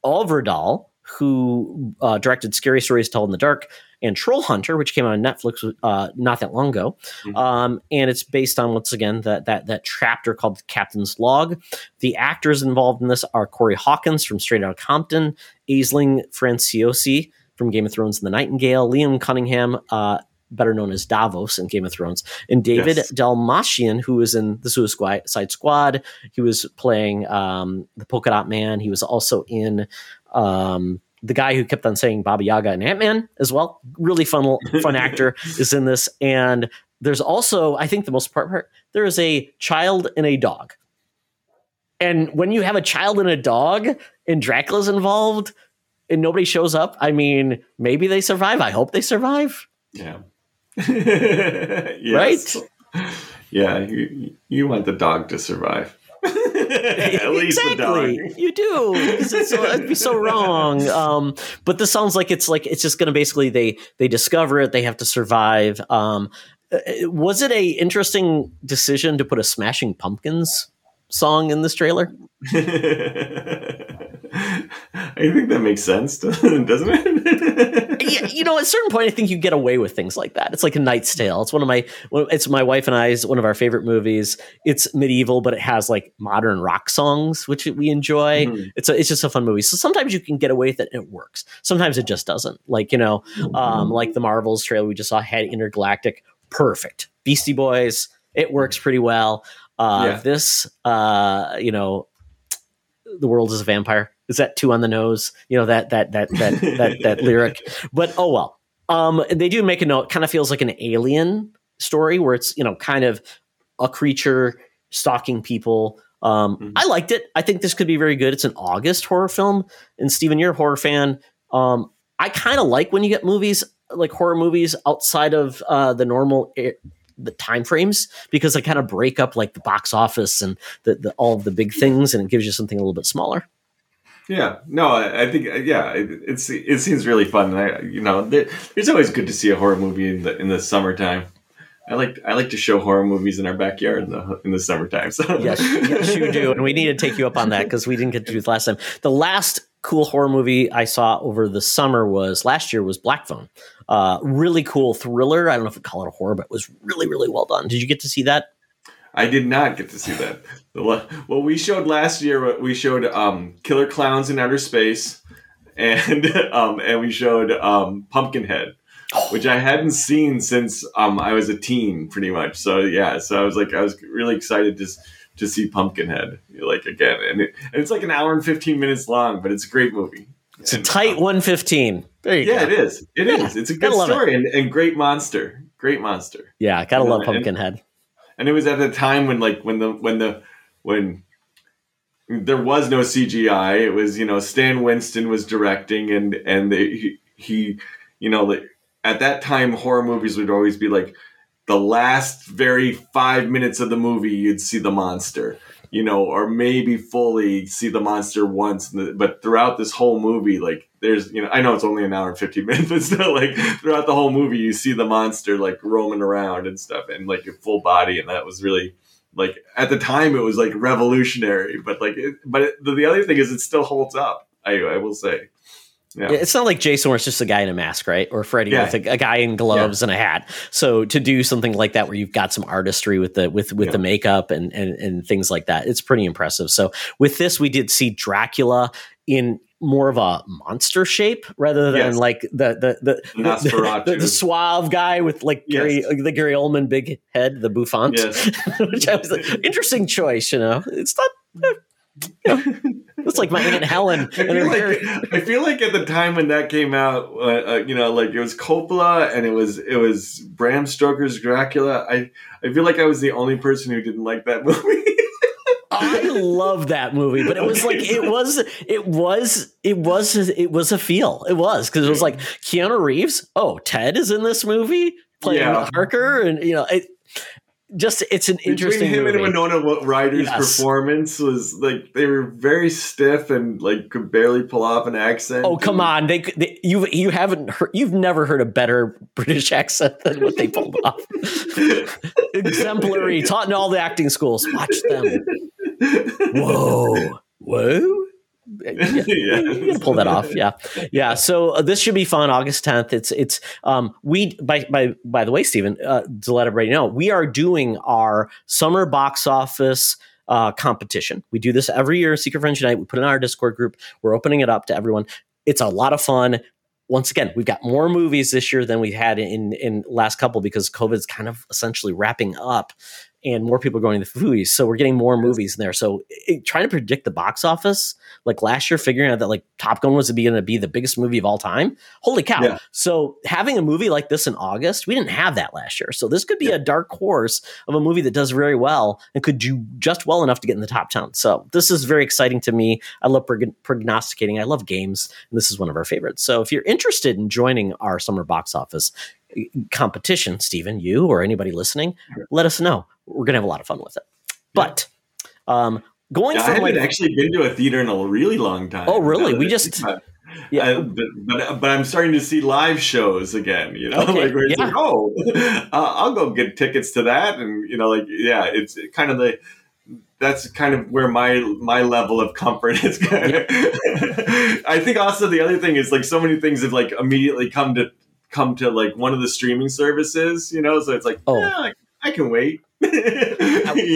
Overdahl, who directed Scary Stories Told in the Dark and Troll Hunter, which came out on Netflix not that long ago. And it's based on, once again, that chapter called Captain's Log. The actors involved in this are Corey Hawkins from Straight Outta Compton, Aisling Franciosi from Game of Thrones and The Nightingale, Liam Cunningham, better known as Davos in Game of Thrones, and David Dalmashian, who was in The Suicide Squad. He was playing the Polka Dot Man. He was also in... the guy who kept on saying Baba Yaga and Ant-Man as well, really fun actor is in this. And there's also, I think the most part, there is a child and a dog. And when you have a child and a dog and Dracula's involved and nobody shows up, I mean, maybe they survive. I hope they survive. Yeah. Yes. Right? Yeah. You want the dog to survive. At least exactly, you do. It'd be so wrong. But this sounds like it's just going to basically they discover it. They have to survive. Was it an interesting decision to put a Smashing Pumpkins song in this trailer? I think that makes sense, doesn't it? You know, at a certain point, I think you get away with things like that. It's like A Knight's Tale. It's my wife and I's one of our favorite movies. It's medieval, but it has like modern rock songs, which we enjoy. Mm-hmm. It's just a fun movie. So sometimes you can get away with it and it works. Sometimes it just doesn't. Like, you know, like the Marvels trailer we just saw had intergalactic. Perfect. Beastie Boys. It works pretty well. This, you know, the world is a vampire. Is that too on the nose? You know, that lyric, but oh, well, they do make a note. It kind of feels like an alien story where it's, you know, kind of a creature stalking people. I liked it. I think this could be very good. It's an August horror film, and Stephen, you're a horror fan. I kind of like when you get movies like horror movies outside of the normal the time frames, because they kind of break up like the box office and the all of the big things, and it gives you something a little bit smaller. Yeah, no, I think it seems really fun. And it's always good to see a horror movie in the summertime. I like to show horror movies in our backyard in the summertime. So. Yes, you do, and we need to take you up on that because we didn't get to do it last time. The last cool horror movie I saw over the summer last year was Black Phone. Really cool thriller. I don't know if we call it a horror, but it was really, really well done. Did you get to see that? I did not get to see that. Well, we showed last year. We showed Killer Clowns in Outer Space, and we showed Pumpkinhead, which I hadn't seen since I was a teen, pretty much. So yeah, so I was really excited to see Pumpkinhead like again, and it's like an hour and 15 minutes long, but it's a gregreat movie. It's a tight 1:15. There you go. Yeah, it is. It is. It's a good story and great monster. Great monster. Yeah, gotta love Pumpkinhead. And it was at the time when there was no CGI. It was, you know, Stan Winston was directing, and he you know, like, at that time horror movies would always be like the last very 5 minutes of the movie you'd see the monster, you know, or maybe fully see the monster once. But throughout this whole movie, like there's, you know, I know it's only an hour and 15 minutes, but still, like throughout the whole movie, you see the monster like roaming around and stuff, and like your full body. And that was really like, at the time it was like revolutionary, the other thing is it still holds up. I will say. Yeah. It's not like Jason where it's just a guy in a mask, right? Or Freddy with a guy in gloves and a hat. So to do something like that where you've got some artistry with the makeup and things like that, it's pretty impressive. So with this, we did see Dracula in more of a monster shape rather than like the suave guy with like the Gary Oldman big head, the bouffant, which I was like, interesting choice, you know. It's not... It's like my Aunt Helen. I feel like at the time when that came out, you know, like it was Coppola and it was Bram Stoker's Dracula. I feel like I was the only person who didn't like that movie. I love that movie, but it was it was a feel. It was, because it was like Keanu Reeves. Oh, Ted is in this movie playing Harker, and you know. It's an interesting movie. Between him and Winona Ryder's performance was like they were very stiff and like could barely pull off an accent. Oh, come on! You've never heard a better British accent than what they pulled off. Exemplary, taught in all the acting schools. Watch them. Whoa. You gotta pull that off. Yeah. So this should be fun. August 10th. By the way, Stephen, to let everybody know, we are doing our summer box office competition. We do this every year. Secret Friends Unite. We put in our Discord group. We're opening it up to everyone. It's a lot of fun. Once again, we've got more movies this year than we had in last couple, because COVID's kind of essentially wrapping up and more people are going to the movies. So we're getting more movies in there. So trying to predict the box office, like last year, figuring out that like Top Gun was going to be the biggest movie of all time. Holy cow. Yeah. So having a movie like this in August, we didn't have that last year. So this could be a dark horse of a movie that does very well and could do just well enough to get in the top 10. So this is very exciting to me. I love prognosticating. I love games. And this is one of our favorites. So if you're interested in joining our summer box office competition, Stephen, you or anybody listening, let us know. We're going to have a lot of fun with it. But I haven't actually been to a theater in a really long time. Oh, really? But I'm starting to see live shows again, you know, I'll go get tickets to that. And, you know, like, yeah, it's kind of the that's kind of where my level of comfort is. Yep. I think also the other thing is like so many things have like immediately come to like one of the streaming services, you know, so it's like, I can wait. You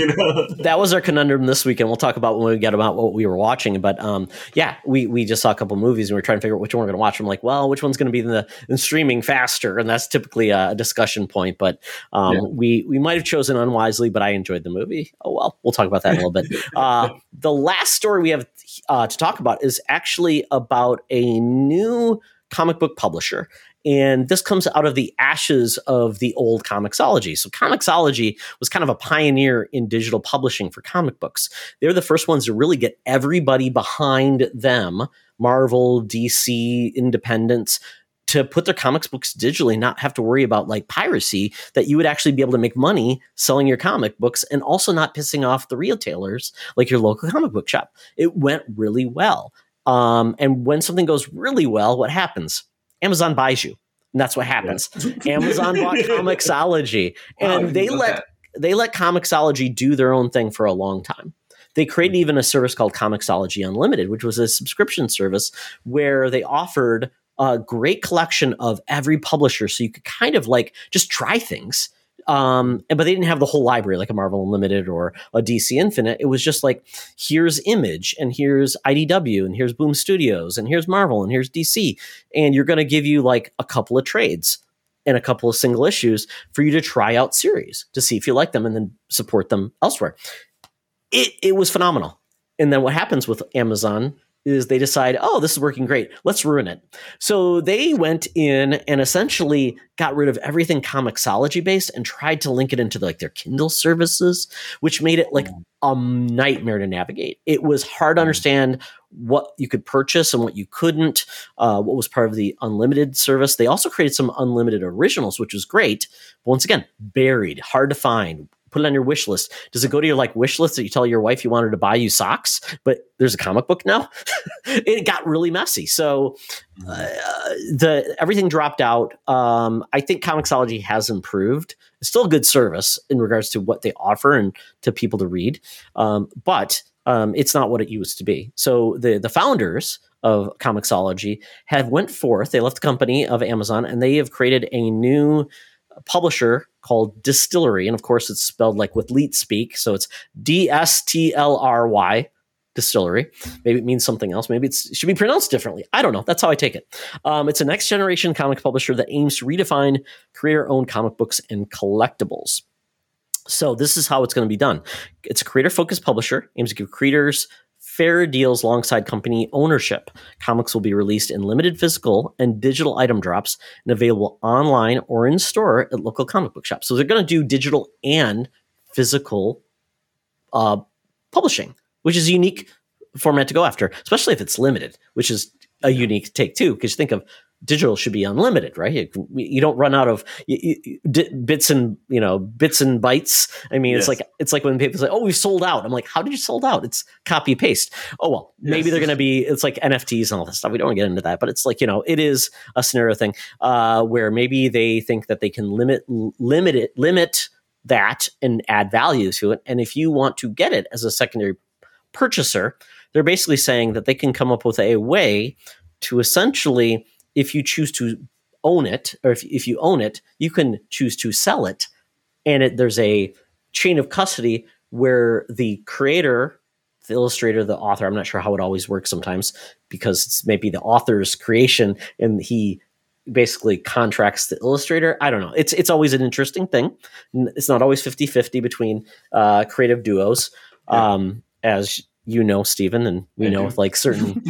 know? That was our conundrum this week, and we'll talk about when we get about what we were watching. But we just saw a couple movies, and we were trying to figure out which one we're going to watch. I'm like, well, which one's going to be in streaming faster? And that's typically a discussion point. But we might have chosen unwisely, but I enjoyed the movie. Oh, well, we'll talk about that in a little bit. The last story we have to talk about is actually about a new comic book publisher. And this comes out of the ashes of the old Comixology. So Comixology was kind of a pioneer in digital publishing for comic books. They're the first ones to really get everybody behind them, Marvel, DC, independents, to put their comics books digitally, not have to worry about like piracy, that you would actually be able to make money selling your comic books and also not pissing off the retailers like your local comic book shop. It went really well. And when something goes really well, what happens? Amazon buys you. And that's what happens. Yeah. Amazon bought Comixology. And they let Comixology do their own thing for a long time. They created even a service called Comixology Unlimited, which was a subscription service where they offered a great collection of every publisher. So you could kind of like just try things. But they didn't have the whole library like a Marvel Unlimited or a DC Infinite. It was just like, here's Image and here's IDW and here's Boom Studios and here's Marvel and here's DC. And you're going to give you like a couple of trades and a couple of single issues for you to try out series to see if you like them and then support them elsewhere. It was phenomenal. And then what happens with Amazon is they decide, oh, this is working great. Let's ruin it. So they went in and essentially got rid of everything Comixology-based and tried to link it into like their Kindle services, which made it like a nightmare to navigate. It was hard to understand what you could purchase and what you couldn't, what was part of the unlimited service. They also created some unlimited originals, which was great. But once again, buried, hard to find. Put it on your wish list. Does it go to your like wish list that you tell your wife you wanted to buy you socks, but there's a comic book now? It got really messy. So everything dropped out. I think Comixology has improved. It's still a good service in regards to what they offer and to people to read. But it's not what it used to be. So the founders of Comixology have went forth. They left the company of Amazon and they have created a new publisher called DSTLRY, and of course it's spelled like with leet speak, so it's DSTLRY, DSTLRY. Maybe it means something else. Maybe it should be pronounced differently. I don't know. That's how I take it. It's a next generation comic publisher that aims to redefine creator-owned comic books and collectibles. So this is how it's going to be done. It's a creator-focused publisher, aims to give creators fair deals alongside company ownership. Comics will be released in limited physical and digital item drops and available online or in store at local comic book shops. So they're going to do digital and physical publishing, which is a unique format to go after, especially if it's limited, which is a unique take too, because you think of digital should be unlimited, right? You don't run out of bits and bytes. I mean, yes. It's like when people say, "Oh, we've sold out." I'm like, "How did you sold out?" It's copy paste. Oh well, maybe they're going to be. It's like NFTs and all that stuff. We don't want to get into that, but it's like, you know, it is a scenario thing where maybe they think that they can limit that and add value to it. And if you want to get it as a secondary purchaser, they're basically saying that they can come up with a way to essentially, if you choose to own it, or if you own it, you can choose to sell it. And there's a chain of custody where the creator, the illustrator, the author, I'm not sure how it always works sometimes because it's maybe the author's creation and he basically contracts the illustrator. I don't know. It's always an interesting thing. It's not always 50-50 between creative duos, as you know, Stephen, and we know with like certain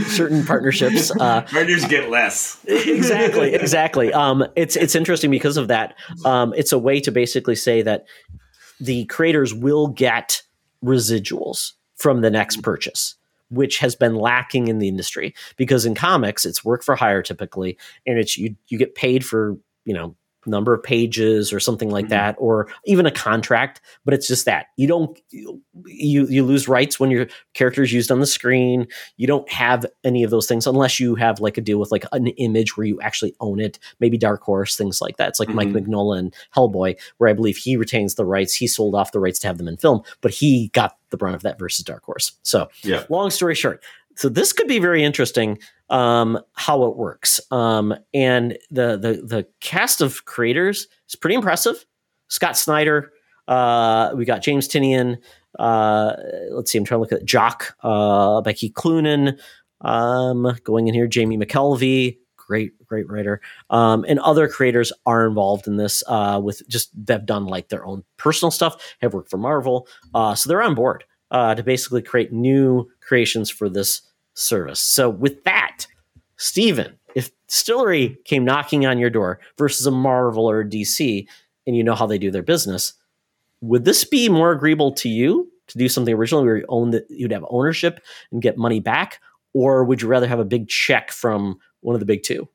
partnerships, partners get less. Exactly. It's interesting because of that. It's a way to basically say that the creators will get residuals from the next purchase, which has been lacking in the industry because in comics it's work for hire typically, and it's you get paid for, you know, number of pages or something like that, or even a contract, but it's just that you don't, you lose rights when your character is used on the screen. You don't have any of those things unless you have like a deal with like an image where you actually own it, maybe Dark Horse, things like that. It's like Mike Mignola and Hellboy, where I believe he retains the rights. He sold off the rights to have them in film, but he got the brunt of that versus Dark Horse. So yeah. Long story short, so this could be very interesting, how it works. And the cast of creators is pretty impressive. Scott Snyder, we got James Tinian, let's see, I'm trying to look at Jock, Becky Cloonan, going in here, Jamie McKelvey, great writer, and other creators are involved in this, with just, they've done like their own personal stuff, have worked for Marvel. So they're on board, to basically create new creations for this service. So with that, Stephen, if DSTLRY came knocking on your door versus a Marvel or a DC, and you know how they do their business, would this be more agreeable to you to do something original where you own that, you'd have ownership and get money back, or would you rather have a big check from one of the big two?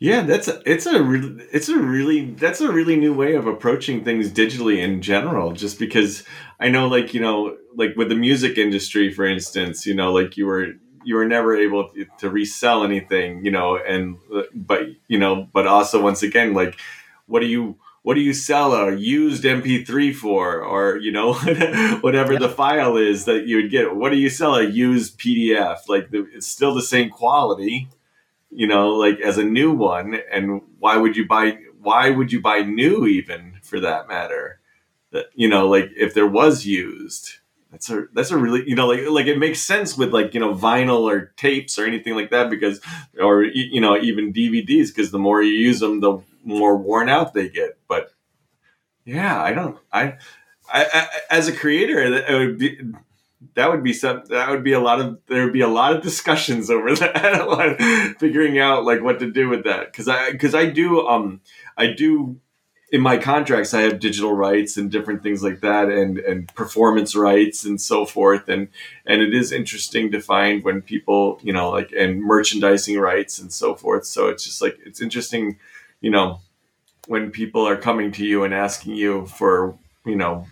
Yeah, that's a really new way of approaching things digitally in general, just because I know, like, you know, like with the music industry, for instance, you know, like you were never able to resell anything, you know, but also once again, like, what do you sell a used MP3 for, or, you know, whatever the file is that you would get, what do you sell a used PDF? Like, it's still the same quality, you know, like as a new one. And why would you buy new, even for that matter, that, you know, like if there was used, that's a really, you know, like it makes sense with, like, you know, vinyl or tapes or anything like that, because, or, you know, even DVDs, because the more you use them, the more worn out they get. But yeah, I as a creator, there would be a lot of discussions over that, figuring out like what to do with that. Cause I do in my contracts, I have digital rights and different things like that, and performance rights and so forth. And it is interesting to find when people, you know, like, and merchandising rights and so forth. So it's just like, it's interesting, you know, when people are coming to you and asking you for, you know,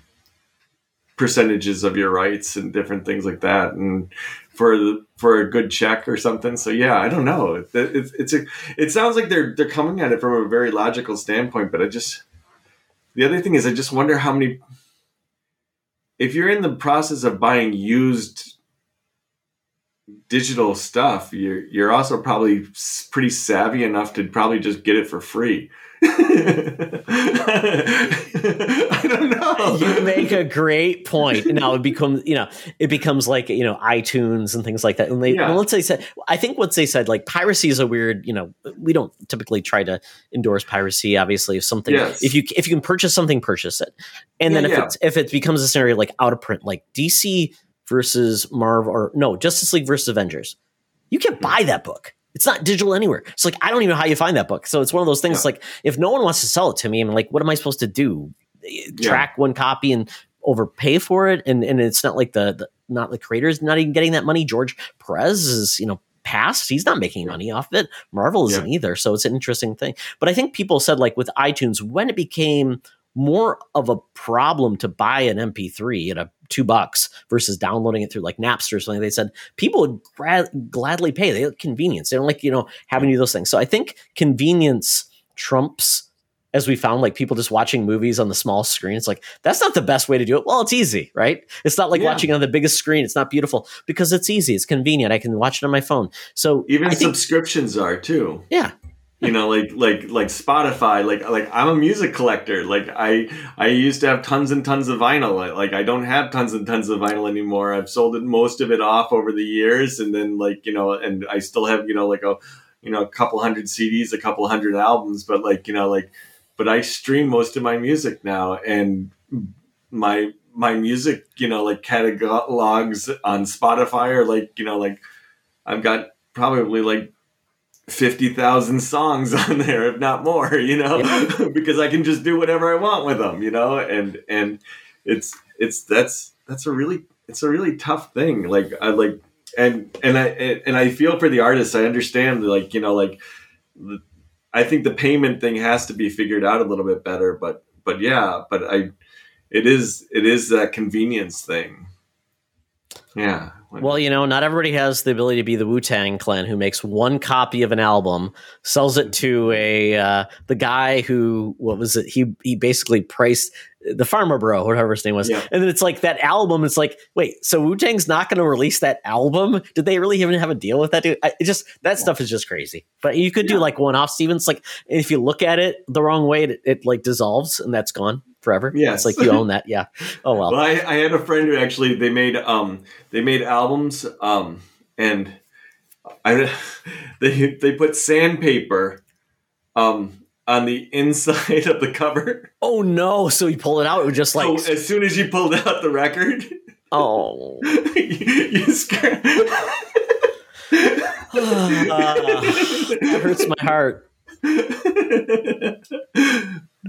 percentages of your rights and different things like that, and for a good check or something. So yeah, I don't know. It sounds like they're coming at it from a very logical standpoint, but the other thing is, I just wonder how many, if you're in the process of buying used digital stuff, you're also probably pretty savvy enough to probably just get it for free. I don't know. You make a great point. Now it becomes like, you know, iTunes and things like that. And I think once they said like piracy is a weird, you know, we don't typically try to endorse piracy. Obviously, if something, if you can purchase something, purchase it. And then if it becomes a scenario like out of print, like DC versus Marvel, or no, Justice League versus Avengers, you can't buy that book. It's not digital anywhere. It's like, I don't even know how you find that book. So it's one of those things, like, if no one wants to sell it to me, I'm like, what am I supposed to do? Track one copy and overpay for it? And it's not like the creators not even getting that money. George Perez is, you know, past. He's not making money off of it. Marvel isn't either. So it's an interesting thing. But I think people said, like, with iTunes, when it became more of a problem to buy an MP3 at $2 versus downloading it through like Napster or something, they said people would gladly pay. They like convenience. They don't like, you know, having to do those things. So I think convenience trumps, as we found, like people just watching movies on the small screen. It's like, that's not the best way to do it. Well, it's easy, right? It's not like watching on the biggest screen. It's not beautiful because it's easy. It's convenient. I can watch it on my phone. So even subscriptions are too. Yeah. You know, like Spotify, like I'm a music collector. Like I used to have tons and tons of vinyl. Like I don't have tons and tons of vinyl anymore. I've sold it, most of it off over the years. And then, like, you know, and I still have, you know, like a couple hundred CDs, a couple hundred albums, but like, you know, like, but I stream most of my music now, and my music, you know, like catalogs on Spotify are like, you know, like I've got probably like 50,000 songs on there, if not more, you know, because I can just do whatever I want with them, you know, and it's a really tough thing. Like I like, and I feel for the artists. I understand, like, you know, like I think the payment thing has to be figured out a little bit better, but yeah, but it is that convenience thing. Yeah. Well, you know, not everybody has the ability to be the Wu-Tang Clan who makes one copy of an album, sells it to the guy who, what was it? He basically priced the Farmer Bro, whatever his name was. Yeah. And then it's like that album. It's like, wait, so Wu-Tang's not going to release that album? Did they really even have a deal with that dude? That stuff is just crazy. But you could do like one-off Stevens. Like if you look at it the wrong way, it like dissolves and that's gone forever. Yeah, it's like you own that. Yeah. Oh well. Well, I had a friend who actually they made albums and they put sandpaper on the inside of the cover. Oh no! So you pull it out, it would just like. So as soon as you pulled out the record. Oh. you scared. That hurts my heart.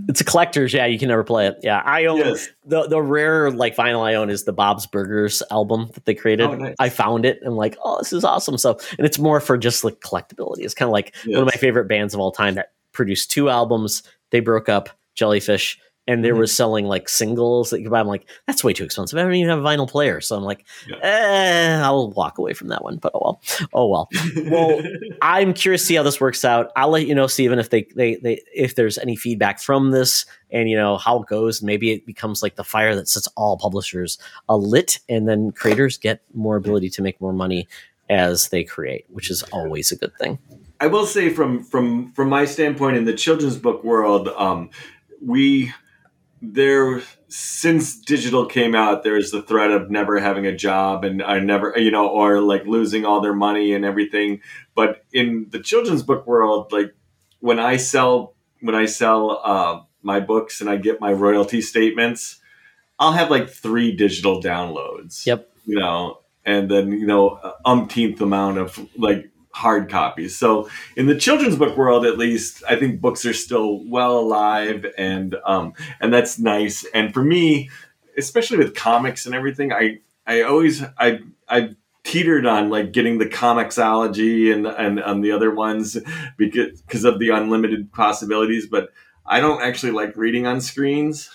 It's a collector's, yeah, you can never play it. Yeah, I own the rare like vinyl I own is the Bob's Burgers album that they created. Oh, nice. I found it and like, oh, this is awesome. So, and it's more for just like collectability. It's kind of like one of my favorite bands of all time that produced two albums. They broke up, Jellyfish, and they were selling like singles that you could buy. I'm like, that's way too expensive. I don't even have a vinyl player. So I'm like, I'll walk away from that one. But oh well. Well, I'm curious to see how this works out. I'll let you know, Stephen, if if there's any feedback from this and you know how it goes. Maybe it becomes like the fire that sets all publishers alit, and then creators get more ability to make more money as they create, which is always a good thing. I will say from my standpoint in the children's book world, since digital came out, there is the threat of never having a job and I never, you know, or like losing all their money and everything. But in the children's book world, like when I sell my books and I get my royalty statements, I'll have like 3 digital downloads, you know, and then, you know, umpteenth amount of like hard copies. So in the children's book world, at least, I think books are still well alive, and that's nice. And for me, especially with comics and everything, I always teetered on like getting the comiXology and on the other ones because of the unlimited possibilities. But I don't actually like reading on screens,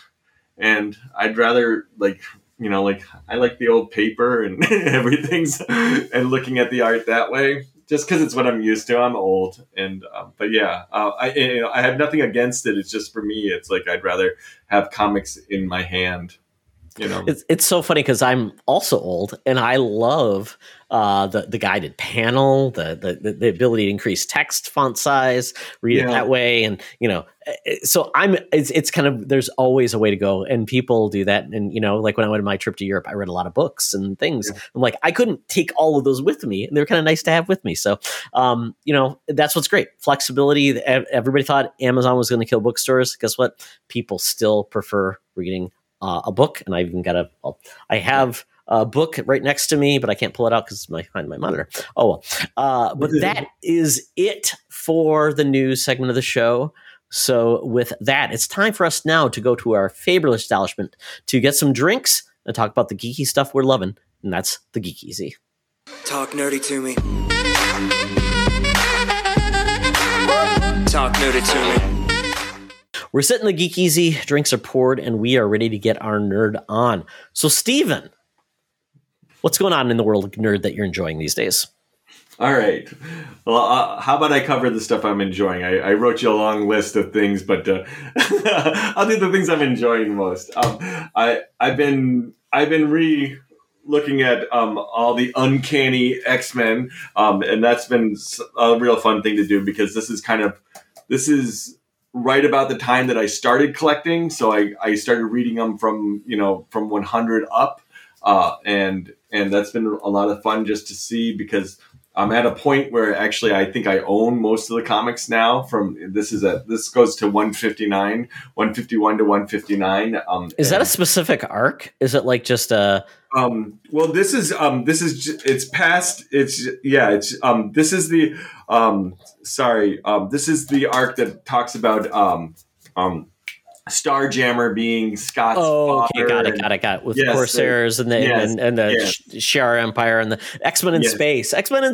and I'd rather like. You know, like I like the old paper and everything's and looking at the art that way, just because it's what I'm used to. I'm old, and I have nothing against it. It's just for me, it's like I'd rather have comics in my hand. You know, it's so funny because I'm also old, and I love the guided panel, the ability to increase text font size, read it that way, and you know. So it's kind of, there's always a way to go, and people do that. And, you know, like when I went on my trip to Europe, I read a lot of books and things. Yeah. I'm like, I couldn't take all of those with me, and they were kind of nice to have with me. So, you know, that's, what's great. Flexibility. Everybody thought Amazon was going to kill bookstores. Guess what? People still prefer reading a book. And I even got I have a book right next to me, but I can't pull it out because it's behind my monitor. Oh, well, but that is it for the news segment of the show. So with that, it's time for us now to go to our favorite establishment to get some drinks and talk about the geeky stuff we're loving, and that's the Geek Easy. Talk nerdy to me. Talk nerdy to me. We're sitting in the Geek Easy, drinks are poured, and we are ready to get our nerd on. So Stephen, what's going on in the world of nerd that you're enjoying these days? All right. Well, how about I cover the stuff I'm enjoying? I wrote you a long list of things, but I'll do the things I'm enjoying most. I've been looking at all the Uncanny X-Men, and that's been a real fun thing to do because this is right about the time that I started collecting. So I started reading them from 100 up, and that's been a lot of fun just to see because. I'm at a point where actually I think I own most of the comics now. This goes to 151 to 159. Is that a specific arc? Is it like just a? Well, this is the arc that talks about Starjammer being Scott's father. Got it. With Corsairs and the Shi'ar Empire and the X-Men in Space. Exactly.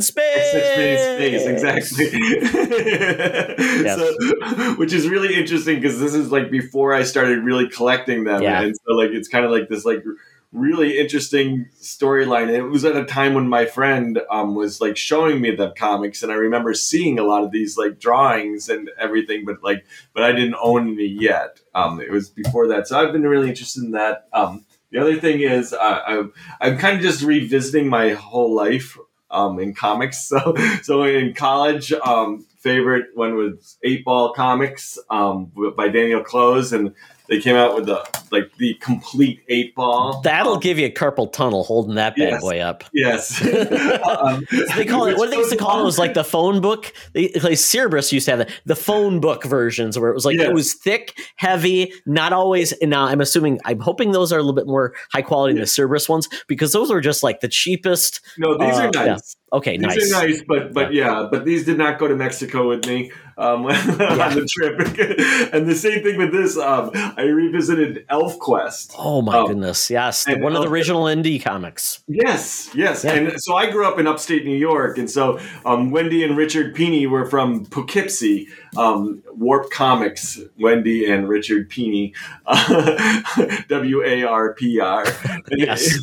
So, which is really interesting because this is like before I started really collecting them. Yeah. And so like it's kind of like this like really interesting storyline. It was at a time when my friend was like showing me the comics, and I remember seeing a lot of these like drawings and everything, but I didn't own any yet. It was before that, so I've been really interested in that. The other thing is I'm kind of just revisiting my whole life in comics. So in college, favorite one was 8-Ball Comics by Daniel Close, and they came out with the complete 8-Ball. That'll give you a carpal tunnel holding that bad boy up. Yes. They call it, what they used to call it was like the phone book. Like Cerebrus used to have the phone book versions where it was like it was thick, heavy, not always. And now I'm hoping those are a little bit more high quality than the Cerebrus ones, because those are just like the cheapest. No, these are nice. Yeah. Okay, these nice. These are nice, but these did not go to Mexico with me on the trip. And the same thing with this. I revisited ElfQuest. Oh my goodness, yes. One of the original indie comics. Yes. Yeah. And so I grew up in upstate New York, and so Wendy and Richard Pini were from Poughkeepsie. Warp Comics, Wendy and Richard Pini, WARPR. Yes.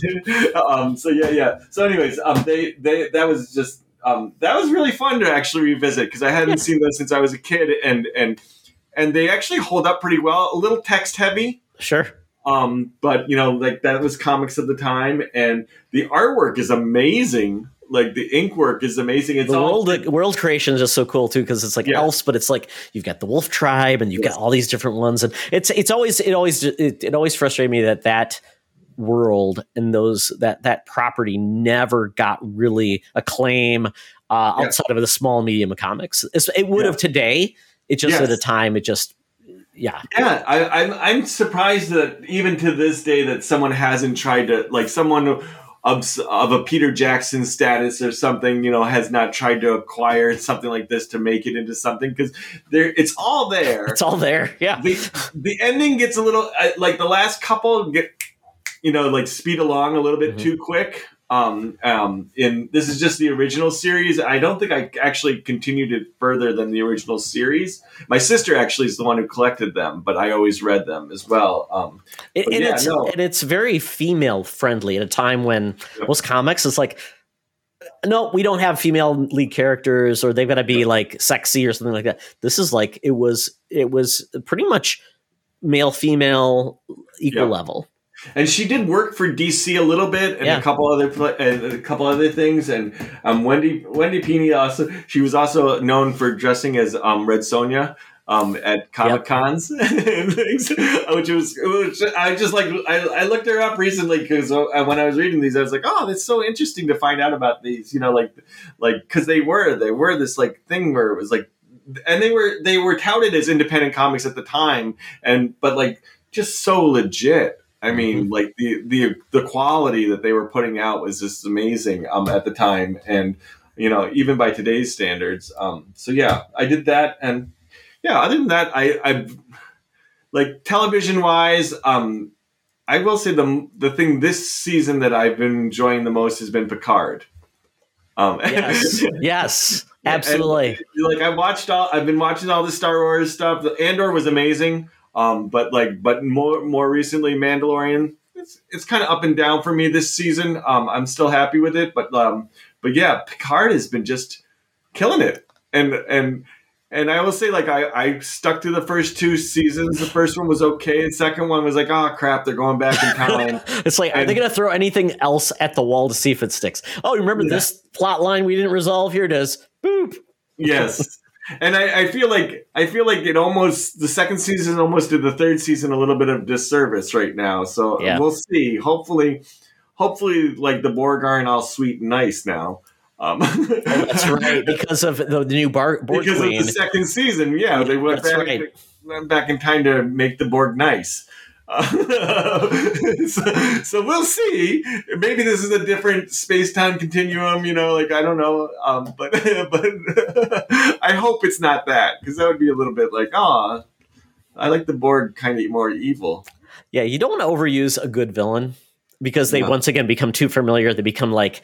So anyways, they that was just that was really fun to actually revisit, because I hadn't seen those since I was a kid, and they actually hold up pretty well. A little text heavy, sure. But you know, like that was comics of the time, and the artwork is amazing. Like the ink work is amazing. It's world creation is just so cool too, because it's like elves, but it's like you've got the wolf tribe and you've got all these different ones, and it always frustrated me that world and those that property never got really acclaim outside of the small medium of comics. It would have today. It just at a time it just. Yeah. I'm surprised that even to this day that someone hasn't tried to like someone of a Peter Jackson status or something, you know, has not tried to acquire something like this to make it into something, because it's all there. It's all there, yeah. The ending gets a little, like the last couple get, you know, like speed along a little bit too quick. In this is just the original series. I don't think I actually continued it further than the original series. My sister actually is the one who collected them, but I always read them as well. And it's very female friendly at a time when most comics is like, no, we don't have female lead characters, or they've got to be like sexy or something like that. This is like it was pretty much male female equal level. And she did work for DC a little bit, and a couple other things. And Wendy Pini also, she was also known for dressing as Red Sonja at Comic Cons and things, which I just like. I looked her up recently because when I was reading these, I was like, oh, that's so interesting to find out about these. You know, like because they were this like thing where it was like, and they were touted as independent comics at the time, but like just so legit. I mean, like the quality that they were putting out was just amazing at the time, and you know, even by today's standards. So yeah, I did that, and yeah, other than that, I like television wise. I will say the thing this season that I've been enjoying the most has been Picard. Yes, absolutely. And, like I've been watching all the Star Wars stuff. The Andor was amazing. But more recently, Mandalorian. It's kind of up and down for me this season. I'm still happy with it, but yeah, Picard has been just killing it. And I will say, like I stuck to the first two seasons. The first one was okay. The second one was like, oh crap, they're going back in time. It's like, are they going to throw anything else at the wall to see if it sticks? Oh, remember this plot line we didn't resolve? Here it is. Boop. Yes. And I feel like it almost, the second season almost did the third season a little bit of disservice right now. So we'll see. Hopefully, like the Borg aren't all sweet and nice now. Oh, that's right, because of the new Borg. Because queen. Of the second season, they went back in time to make the Borg nice. So we'll see. Maybe this is a different space-time continuum, you know, like I don't know, but I hope it's not that, because that would be a little bit like, oh, I like the Borg kind of more evil. Yeah, you don't want to overuse a good villain because they once again become too familiar. They become like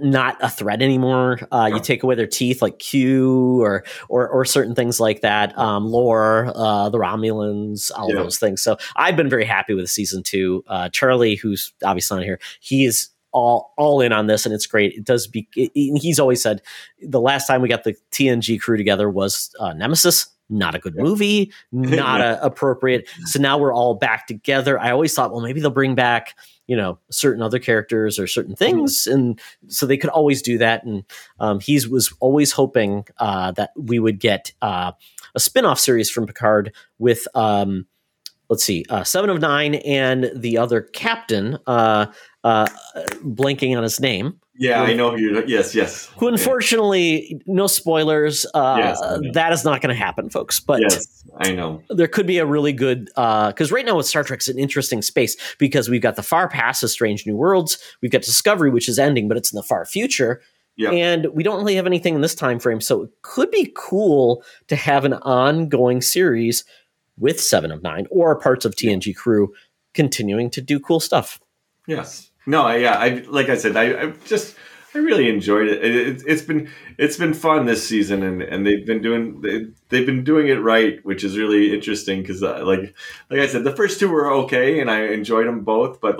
not a threat anymore. You take away their teeth, like Q or certain things like that. Lore, the Romulans, all of those things. So I've been very happy with season 2. Charlie, who's obviously on here, he is all in on this, and it's great. It does be. He's always said the last time we got the TNG crew together was Nemesis. Not a good movie, not appropriate. So now we're all back together. I always thought, well, maybe they'll bring back, you know, certain other characters or certain things. And so they could always do that. And he was always hoping that we would get a spinoff series from Picard with, let's see, 7 of 9 and the other captain, blanking on his name. Yeah, I know who you're. Yes. Who, unfortunately, no spoilers. That is not going to happen, folks. But yes, I know there could be a really good because right now with Star Trek, it's an interesting space because we've got the far past of Strange New Worlds, we've got Discovery, which is ending, but it's in the far future, and we don't really have anything in this time frame. So it could be cool to have an ongoing series with 7 of 9 or parts of TNG crew continuing to do cool stuff. Yes. No, yeah, I really enjoyed it. It's been fun this season, and they've been doing it right, which is really interesting because like I said, the first two were okay, and I enjoyed them both, but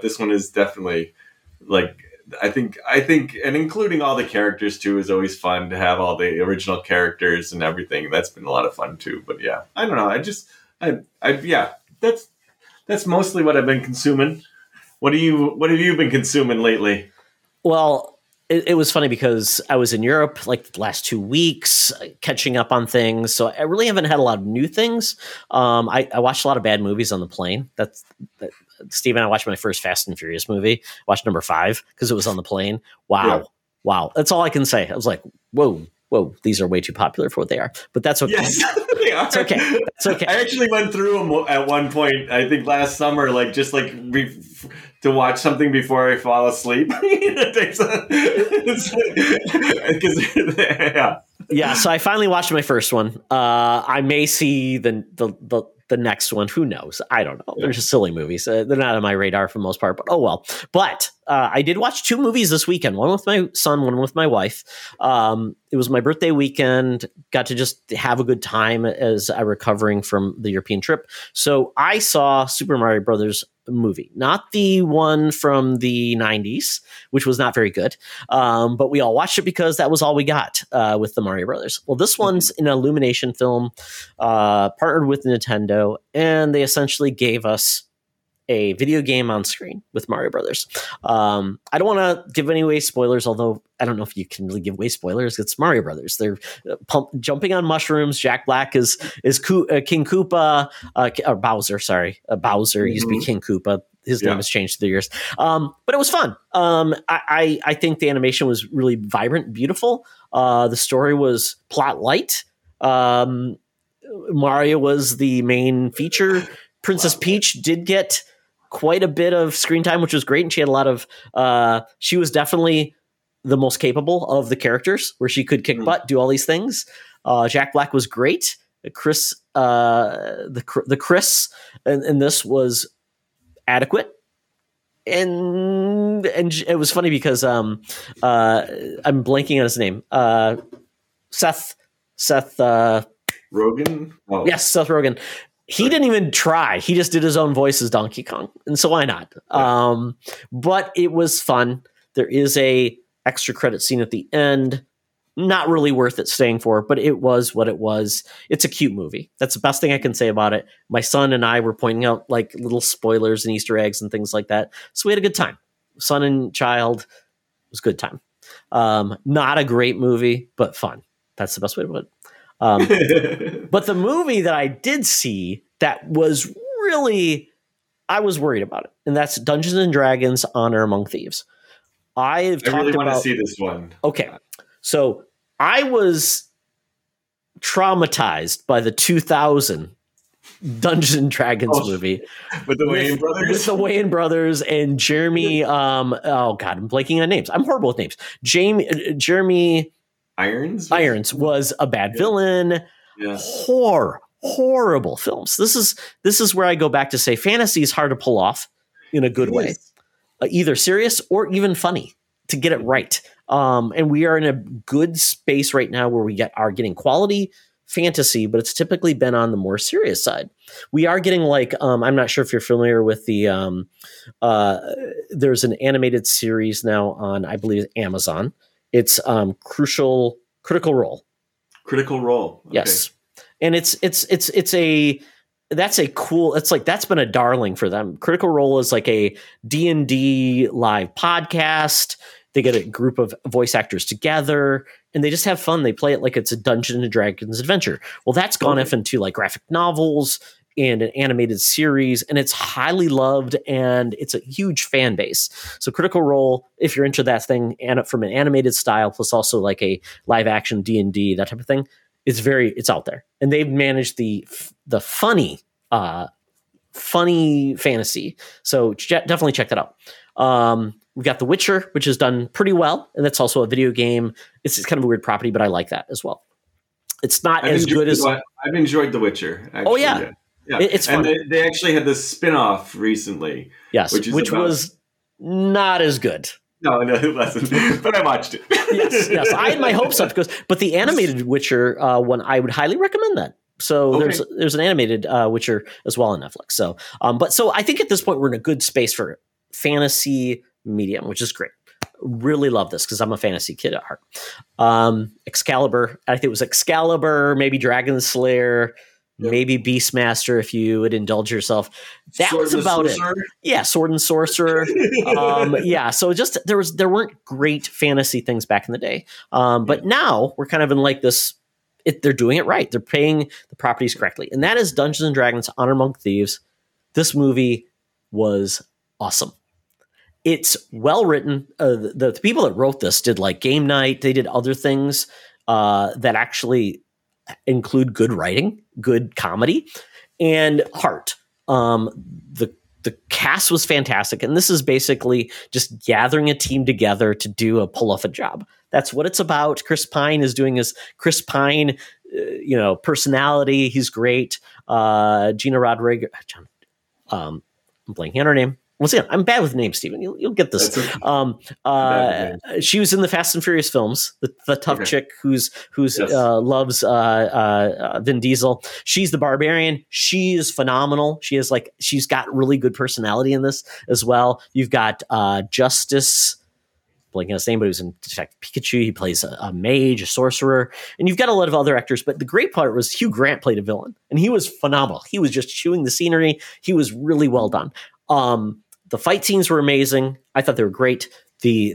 this one is definitely like I think, and including all the characters too is always fun to have all the original characters and everything. That's been a lot of fun too. But yeah, I don't know. That's mostly what I've been consuming. What have you been consuming lately? Well, it was funny because I was in Europe like the last 2 weeks, catching up on things. So I really haven't had a lot of new things. I watched a lot of bad movies on the plane. Steve and I watched my first Fast and Furious movie. Watched number 5 because it was on the plane. Wow. That's all I can say. I was like, whoa, these are way too popular for what they are. But that's okay. Yes. It's okay. It's okay. I actually went through them at one point. I think last summer, to watch something before I fall asleep. So I finally watched my first one. I may see the next one. Who knows? I don't know. They're just silly movies. They're not on my radar for the most part. But oh well. But I did watch 2 movies this weekend. One with my son. One with my wife. It was my birthday weekend. Got to just have a good time as I recovering from the European trip. So I saw Super Mario Brothers movie, not the one from the 90s, which was not very good, but we all watched it because that was all we got with the Mario Brothers. Well, this one's an Illumination film partnered with Nintendo, and they essentially gave us a video game on screen with Mario Brothers. I don't want to give any away spoilers, although I don't know if you can really give away spoilers. It's Mario Brothers. They're jumping on mushrooms. Jack Black is King Koopa, or Bowser. Sorry, Bowser used to be King Koopa. His name has changed through the years, but it was fun. I think the animation was really vibrant, beautiful. The story was plot light. Mario was the main feature. Princess Peach did get quite a bit of screen time, which was great. And she had a lot of, she was definitely the most capable of the characters where she could kick butt, do all these things. Jack Black was great. Chris in this was adequate. And it was funny because, I'm blanking on his name. Seth Rogen. Oh. Yes. Seth Rogen. He didn't even try. He just did his own voice as Donkey Kong. And so why not? But it was fun. There is a extra credit scene at the end. Not really worth it staying for, but it was what it was. It's a cute movie. That's the best thing I can say about it. My son and I were pointing out like little spoilers and Easter eggs and things like that. So we had a good time. Son and child, it was a good time. Not a great movie, but fun. That's the best way to put it. But the movie that I did see that was really, I was worried about it. And that's Dungeons and Dragons: Honor Among Thieves. I really want to see this one. Okay. So I was traumatized by the 2000 Dungeons and Dragons movie with the Wayans brothers. With the Wayans brothers and Jeremy. Oh God, I'm blanking on names. I'm horrible with names. Jeremy Irons was a bad villain. Yes. horrible films. This is where I go back to say fantasy is hard to pull off in a good way, either serious or even funny, to get it right. And we are in a good space right now where we are getting quality fantasy, but it's typically been on the more serious side. We are getting like, I'm not sure if you're familiar with the, there's an animated series now on, I believe, Amazon. It's Critical Role. Critical Role. Okay. Yes. And that's been a darling for them. Critical Role is like a D&D live podcast. They get a group of voice actors together and they just have fun. They play it like it's a Dungeons and Dragons adventure. Well, that's gone off into like graphic novels and an animated series, and it's highly loved and it's a huge fan base. So Critical Role, if you're into that thing, and from an animated style, plus also like a live action D&D, that type of thing, it's out there. And they've managed the funny fantasy. So definitely check that out. We've got The Witcher, which has done pretty well, and that's also a video game. It's kind of a weird property, but I like that as well. It's not as good as... I've enjoyed The Witcher. Actually. Oh, yeah. Yeah. It's fun. And they actually had this spin-off recently. Yes, which was not as good. No, it wasn't. But I watched it. Yes. I had my hopes up, but the animated Witcher one, I would highly recommend that. So there's an animated Witcher as well on Netflix. So, so I think at this point we're in a good space for fantasy medium, which is great. Really love this because I'm a fantasy kid at heart. Excalibur, I think it was Excalibur, maybe Dragon Slayer, maybe Beastmaster if you would indulge yourself. That Sword was about it. Yeah, Sword and Sorcerer. So just there weren't great fantasy things back in the day, but now we're kind of in like this. They're doing it right. They're paying the properties correctly, and that is Dungeons and Dragons: Honor Among Thieves. This movie was awesome. It's well written. The people that wrote this did like game night. They did other things that actually include good writing, good comedy, and heart. The cast was fantastic, and this is basically just gathering a team together to pull off a job. That's what it's about. Chris Pine is doing his Chris Pine, personality. He's great. Gina Rodriguez. I'm blanking on her name. Once again, I'm bad with names, Stephen. You'll get this. She was in the Fast and Furious films. The tough chick who loves Vin Diesel. She's the Barbarian. She is phenomenal. She's got really good personality in this as well. You've got Justice, blanking on his name, but who's in Detective Pikachu. He plays a mage, a sorcerer, and you've got a lot of other actors. But the great part was Hugh Grant played a villain, and he was phenomenal. He was just chewing the scenery. He was really well done. The fight scenes were amazing. I thought they were great. The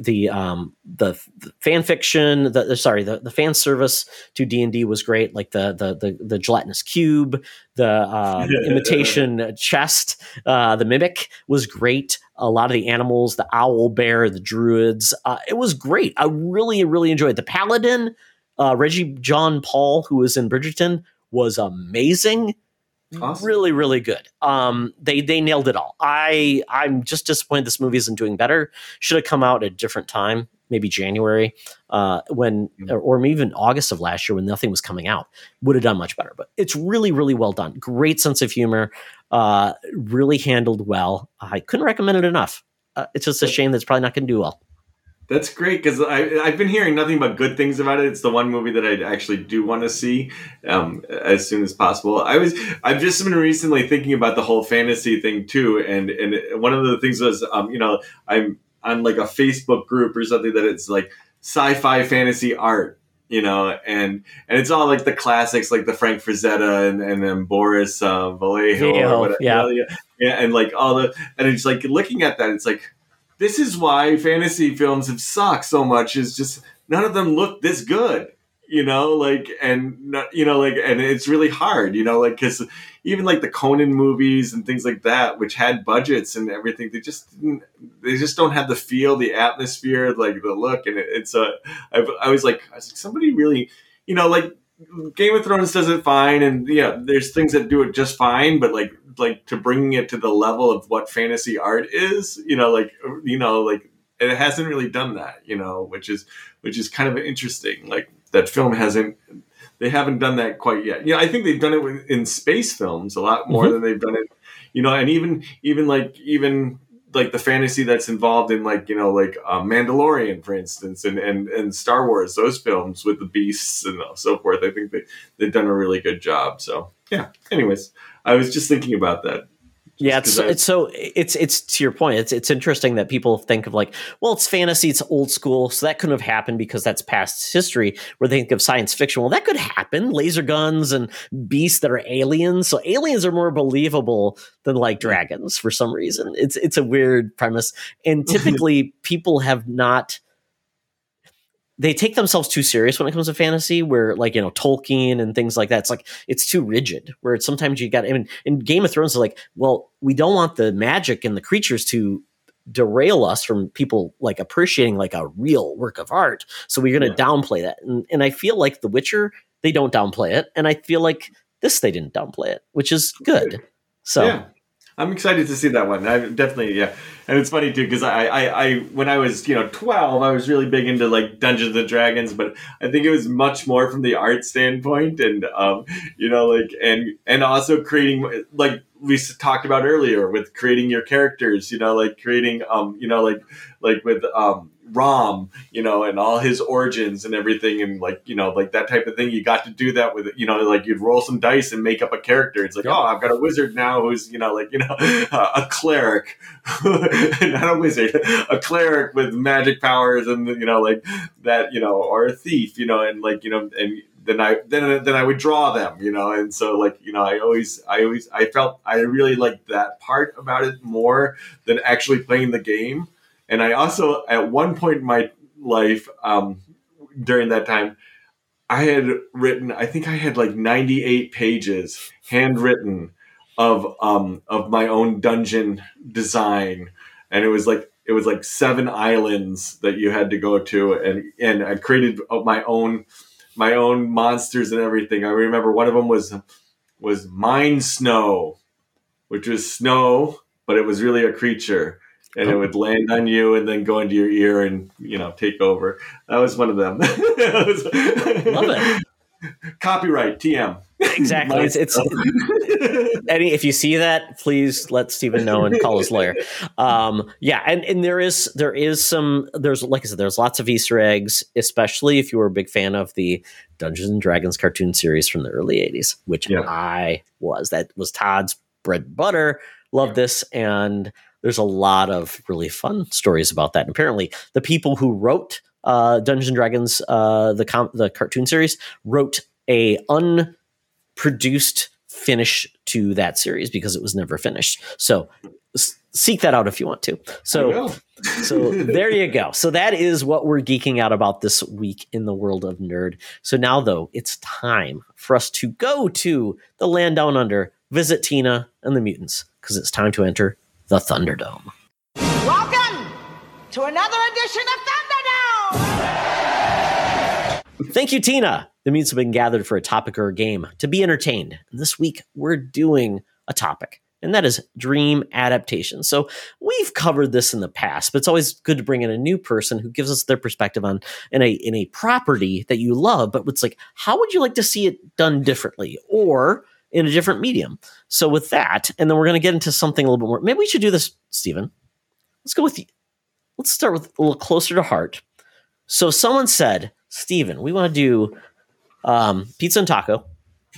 fan fiction, the fan service to D&D was great. Like the gelatinous cube, the imitation chest, the mimic was great. A lot of the animals, the owl bear, the druids, it was great. I really, really enjoyed it. The paladin, Reggie John Paul, who was in Bridgerton, was amazing. Awesome. Really, really good. They nailed it all. I'm just disappointed this movie isn't doing better. Should have come out at a different time, maybe January, or even August of last year when nothing was coming out. Would have done much better. But it's really, really well done. Great sense of humor. Really handled well. I couldn't recommend it enough. It's just a shame that it's probably not going to do well. That's great because I've been hearing nothing but good things about it. It's the one movie that I actually do want to see as soon as possible. I've just been recently thinking about the whole fantasy thing too, and one of the things was I'm on like a Facebook group or something that it's like sci-fi fantasy art, and it's all like the classics like the Frank Frazetta and Boris Vallejo, or whatever, and like all the, and it's like looking at that, it's like. This is why fantasy films have sucked so much. Is just none of them look this good, and it's really hard, because even like the Conan movies and things like that, which had budgets and everything, they just don't have the feel, the atmosphere, like the look, and I was like somebody really, like Game of Thrones does it fine, and there's things that do it just fine, but like to bringing it to the level of what fantasy art is, it hasn't really done that, which is kind of interesting. Like that film hasn't They haven't done that quite yet. You know, I think they've done it in space films a lot more than they've done it, you know, and even like the fantasy that's involved in, like, you know, like Mandalorian, for instance, and Star Wars, those films with the beasts and so forth. I think they've done a really good job. So yeah. Anyways, I was just thinking about that. Yeah, it's to your point. It's interesting that people think of, like, well, it's fantasy, it's old school, so that couldn't have happened because that's past history. Where they think of science fiction, well, that could happen. Laser guns and beasts that are aliens. So aliens are more believable than, like, dragons for some reason. It's a weird premise, and typically people have not. They take themselves too serious when it comes to fantasy, where, like, you know, Tolkien and things like that. It's like, it's too rigid, where it's sometimes you got, I mean, in Game of Thrones, they're like, well, we don't want the magic and the creatures to derail us from people, like, appreciating, like, a real work of art. So we're going to downplay that. And I feel like The Witcher, they don't downplay it. And I feel like this, they didn't downplay it, which is good. So yeah. I'm excited to see that one. I definitely, yeah. And it's funny too, because I when I was, you know, 12, I was really big into, like, Dungeons and Dragons, but I think it was much more from the art standpoint, and you know, like, and also creating, like we talked about earlier, with creating your characters, you know, like creating, you know, like with ROM, you know, and all his origins and everything, and, like, you know, like that type of thing. You got to do that with, you know, like, you'd roll some dice and make up a character. It's like, oh, I've got a wizard now who's, you know, like, you know, a cleric, not a wizard, a cleric with magic powers, and, you know, like that, you know, or a thief, you know, and, like, you know, and then I would draw them, you know, and so, like, you know, I felt I really liked that part about it more than actually playing the game. And I also, at one point in my life, during that time, I had written, I think I had like 98 pages handwritten of my own dungeon design. And it was like 7 islands that you had to go to. And I created my own monsters and everything. I remember one of them was Mine Snow, which was snow, but it was really a creature. And it would land on you and then go into your ear and, you know, take over. That was one of them. Love it. Copyright TM. Exactly. It's Eddie, if you see that, please let Stephen know and call his lawyer. Yeah, and there's like I said, there's lots of Easter eggs, especially if you were a big fan of the Dungeons and Dragons cartoon series from the early 80s, which I was. That was Todd's bread and butter. Love this. And there's a lot of really fun stories about that. And apparently, the people who wrote Dungeons & Dragons, the cartoon series, wrote a unproduced finish to that series because it was never finished. So seek that out if you want to. So there you go. So that is what we're geeking out about this week in the world of nerd. So now, though, it's time for us to go to the land down under, visit Tina and the mutants, because it's time to enter the Thunderdome. Welcome to another edition of Thunderdome! Thank you, Tina. The mutants have been gathered for a topic or a game to be entertained. And this week, we're doing a topic, and that is dream adaptation. So we've covered this in the past, but it's always good to bring in a new person who gives us their perspective on in a property that you love, but it's like, how would you like to see it done differently? Or in a different medium. So with that, and then we're going to get into something a little bit more. Maybe we should do this, Stephen. Let's go with you. Let's start with a little closer to heart. So someone said, Stephen, we want to do pizza and taco.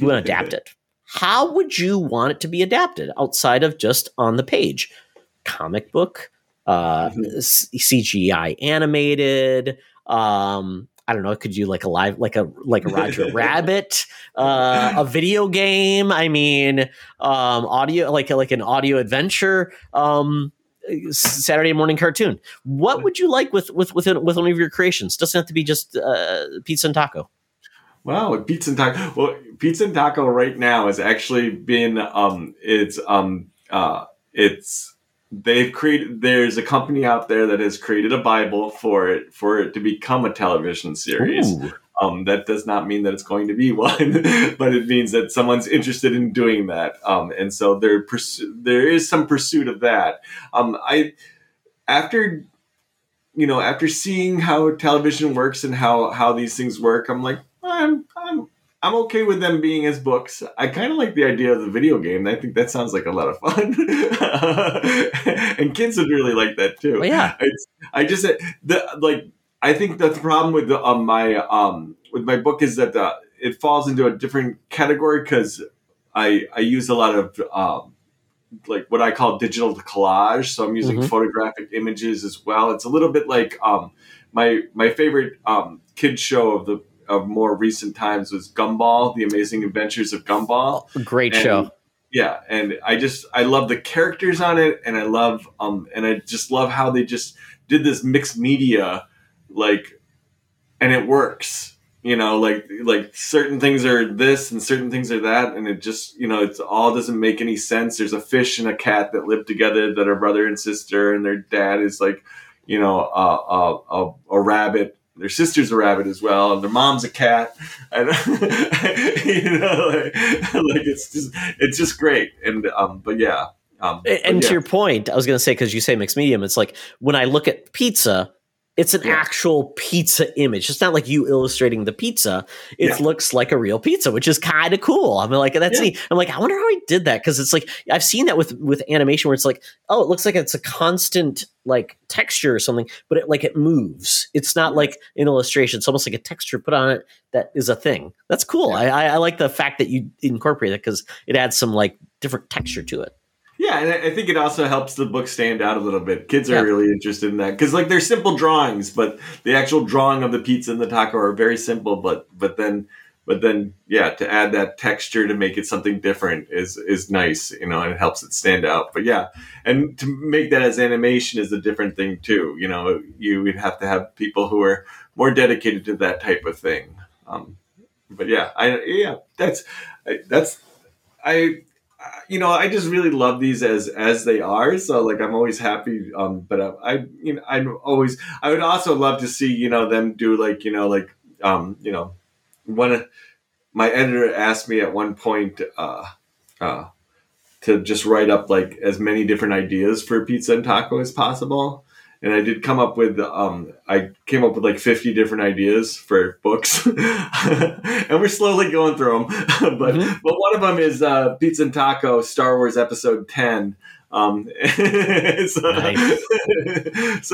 We want to adapt it. How would you want it to be adapted outside of just on the page? Comic book, CGI animated, I don't know. Could you like a Roger Rabbit, a video game? I mean, audio, like an audio adventure, Saturday morning cartoon. What would you like with one of your creations? Doesn't have to be just pizza and taco. Wow, pizza and taco. Well, pizza and taco right now has actually been there's a company out there that has created a Bible for it to become a television series. That does not mean that it's going to be one, but it means that someone's interested in doing that. And so there is some pursuit of that. After seeing how television works and how these things work, I'm like, I'm I'm okay with them being as books. I kind of like the idea of the video game. I think that sounds like a lot of fun. And kids would really like that too. Well, yeah. I think that's the problem with my book is that it falls into a different category because I use a lot of what I call digital collage. So I'm using photographic images as well. It's a little bit like my favorite kid show of more recent times was Gumball, The Amazing Adventures of Gumball. Great show. Yeah. And I love the characters on it. And I love, and I just love how they just did this mixed media, and it works, certain things are this and certain things are that. And it just, it's all doesn't make any sense. There's a fish and a cat that live together that are brother and sister. And their dad is a rabbit. Their sister's a rabbit as well, and their mom's a cat. And, it's just great. And but yeah. To your point, I was going to say, because you say mixed medium, it's like when I look at pizza, it's an actual pizza image. It's not like you illustrating the pizza. It looks like a real pizza, which is kind of cool. I'm like, that's neat. I'm like, I wonder how I did that, because it's like I've seen that with animation where it's like, oh, it looks like it's a constant texture or something, but it moves. It's not like an illustration. It's almost like a texture put on it that is a thing. That's cool. Yeah. I like the fact that you incorporate it because it adds some different texture to it. Yeah, and I think it also helps the book stand out a little bit. Kids are really interested in that because, they're simple drawings, but the actual drawing of the pizza and the taco are very simple. But then, to add that texture to make it something different is nice, and it helps it stand out. But yeah, and to make that as animation is a different thing too. You would have to have people who are more dedicated to that type of thing. I just really love these as they are. So I'm always happy. I would also love to see, them do my editor asked me at one point, to just write up as many different ideas for pizza and taco as possible. And I did come up with, 50 different ideas for books, and we're slowly going through them. But one of them is Pizza and Taco, Star Wars Episode 10. So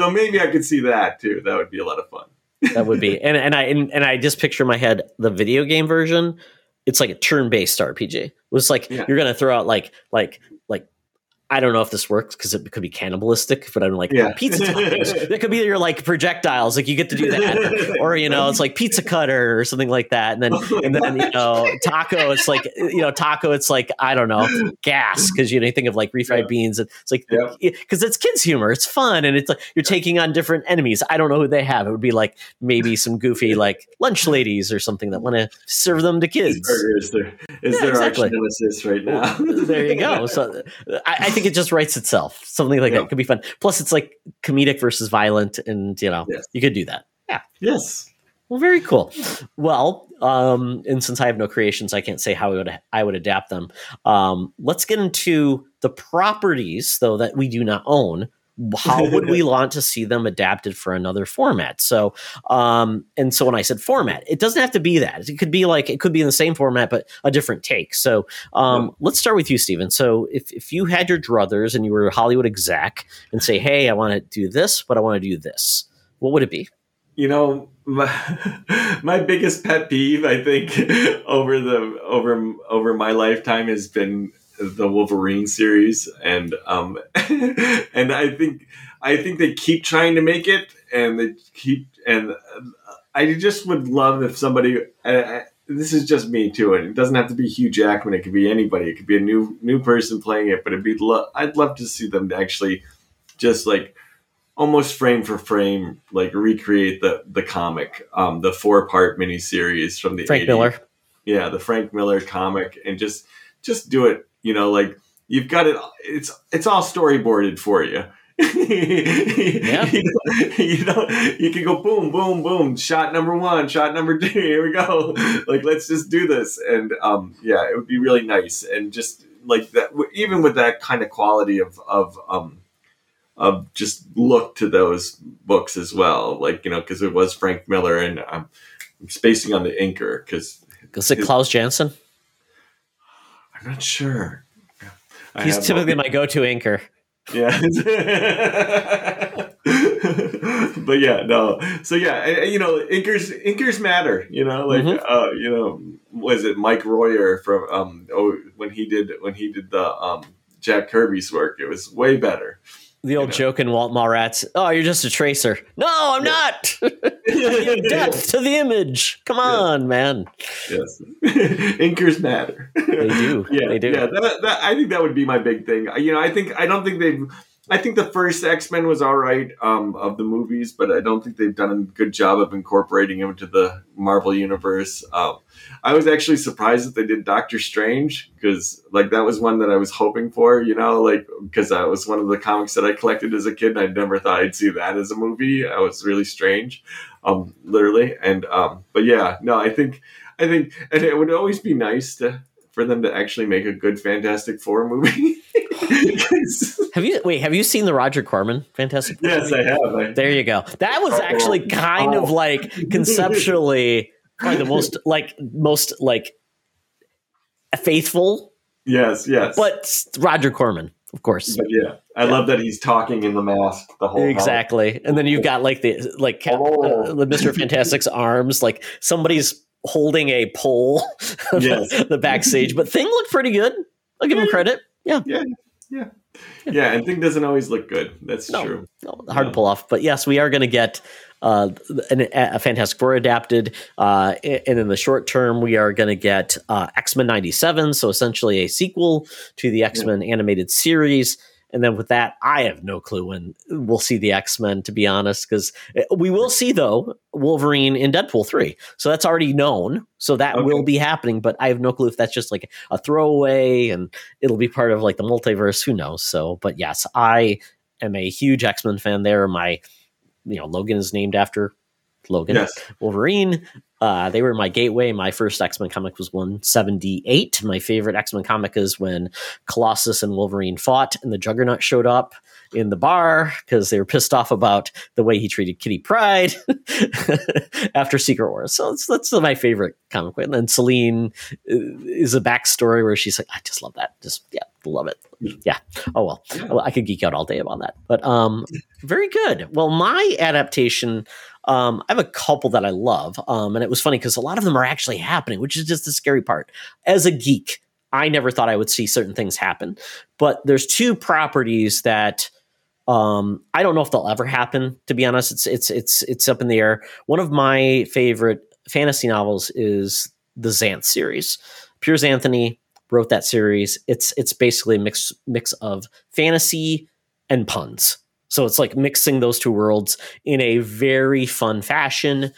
maybe I could see that too. That would be a lot of fun. That would be, and I just picture in my head the video game version. It's like a turn-based RPG. It's you're gonna throw out I don't know if this works because it could be cannibalistic, but I'm pizza toppings. That could be your projectiles. You get to do that, or it's pizza cutter or something like that. And then taco. It's taco. It's I don't know, gas, because you think of refried beans. It's because it's kids' humor. It's fun, and it's you're taking on different enemies. I don't know who they have. It would be maybe some goofy lunch ladies or something that want to serve them to kids. Is there nemesis right now? There you go. So I think it just writes itself. Something like that. It could be fun. Plus, it's comedic versus violent, and you could do that. Yeah. Yes. Well, very cool. Well, and since I have no creations, I can't say how I would adapt them. Let's get into the properties, though, that we do not own. How would we want to see them adapted for another format? So, when I said format, it doesn't have to be that. It could be in the same format, but a different take. So, let's start with you, Stephen. So if you had your druthers and you were a Hollywood exec and say, hey, I want to do this, but I want to do this, what would it be? My biggest pet peeve, I think over my lifetime has been the Wolverine series. And, and I think they keep trying to make it, and I just would love if somebody, this is just me too. And it doesn't have to be Hugh Jackman. It could be anybody. It could be a new person playing it, but I'd love to see them actually just almost frame for frame, recreate the comic, the 4-part miniseries from the Frank 80s. Miller. Yeah. The Frank Miller comic, and just do it. You've got it. It's all storyboarded for you. Yeah. You can go boom, boom, boom. Shot number 1, shot number 2. Here we go. Let's just do this. And it would be really nice. And just that, even with that kind of quality of just look to those books as well. Because it was Frank Miller, and I'm spacing on the inker because Is it Klaus Janson? I'm not sure. He's typically my go-to anchor. Yeah. But yeah, no. So yeah, you know, inkers matter, you know, like, you know, was it Mike Royer from, when he did the, Jack Kirby's work, it was way better. The old joke in Walt Mallrats. Oh, you're just a tracer. No, I'm not. You're death to the image. Come on, man. Yes. Inkers matter. They do. Yeah, they do. Yeah, I think that would be my big thing. You know, I think the first X-Men was all right of the movies, but I don't think they've done a good job of incorporating him into the Marvel universe. I was actually surprised that they did Doctor Strange, because like that was one that I was hoping for, you know, like because that was one of the comics that I collected as a kid, and I never thought I'd see that as a movie. I was really strange, literally. And but yeah, no, I think, and it would always be nice for them to actually make a good Fantastic Four movie. Have you seen the Roger Corman Fantastic Four? Yes, movie? I have. There you go. That was actually kind of like conceptually probably the most faithful. Yes. But Roger Corman, of course. But yeah, I love that he's talking in the mask the whole time. Exactly. And then you've got like the Mr. Fantastic's arms, like somebody's holding a pole on the backstage. But Thing looked pretty good. I'll give him credit. Yeah, and Thing doesn't always look good. That's true. No, hard to pull off. But yes, we are going to get a Fantastic Four adapted. And in the short term, we are going to get X-Men 97, so essentially a sequel to the X-Men animated series. And then with that, I have no clue when we'll see the X-Men, to be honest, because we will see, though, Wolverine in Deadpool 3. So that's already known. So that will be happening. But I have no clue if that's just like a throwaway and it'll be part of like the multiverse. Who knows? So but yes, I am a huge X-Men fan there. My Logan is named after Logan. Yes. Wolverine. They were my gateway. My first X-Men comic was 178. My favorite X-Men comic is when Colossus and Wolverine fought and the Juggernaut showed up in the bar because they were pissed off about the way he treated Kitty Pryde after Secret Wars. So that's my favorite comic. And then Selene is a backstory where she's like, I just love that. Just, love it. Yeah. Oh, well, I could geek out all day about that. But very good. Well, my adaptation... I have a couple that I love, and it was funny because a lot of them are actually happening, which is just the scary part. As a geek, I never thought I would see certain things happen, but there's two properties that I don't know if they'll ever happen. To be honest, it's up in the air. One of my favorite fantasy novels is the Xanth series. Piers Anthony wrote that series. It's basically a mix of fantasy and puns. So it's like mixing those two worlds in a very fun fashion,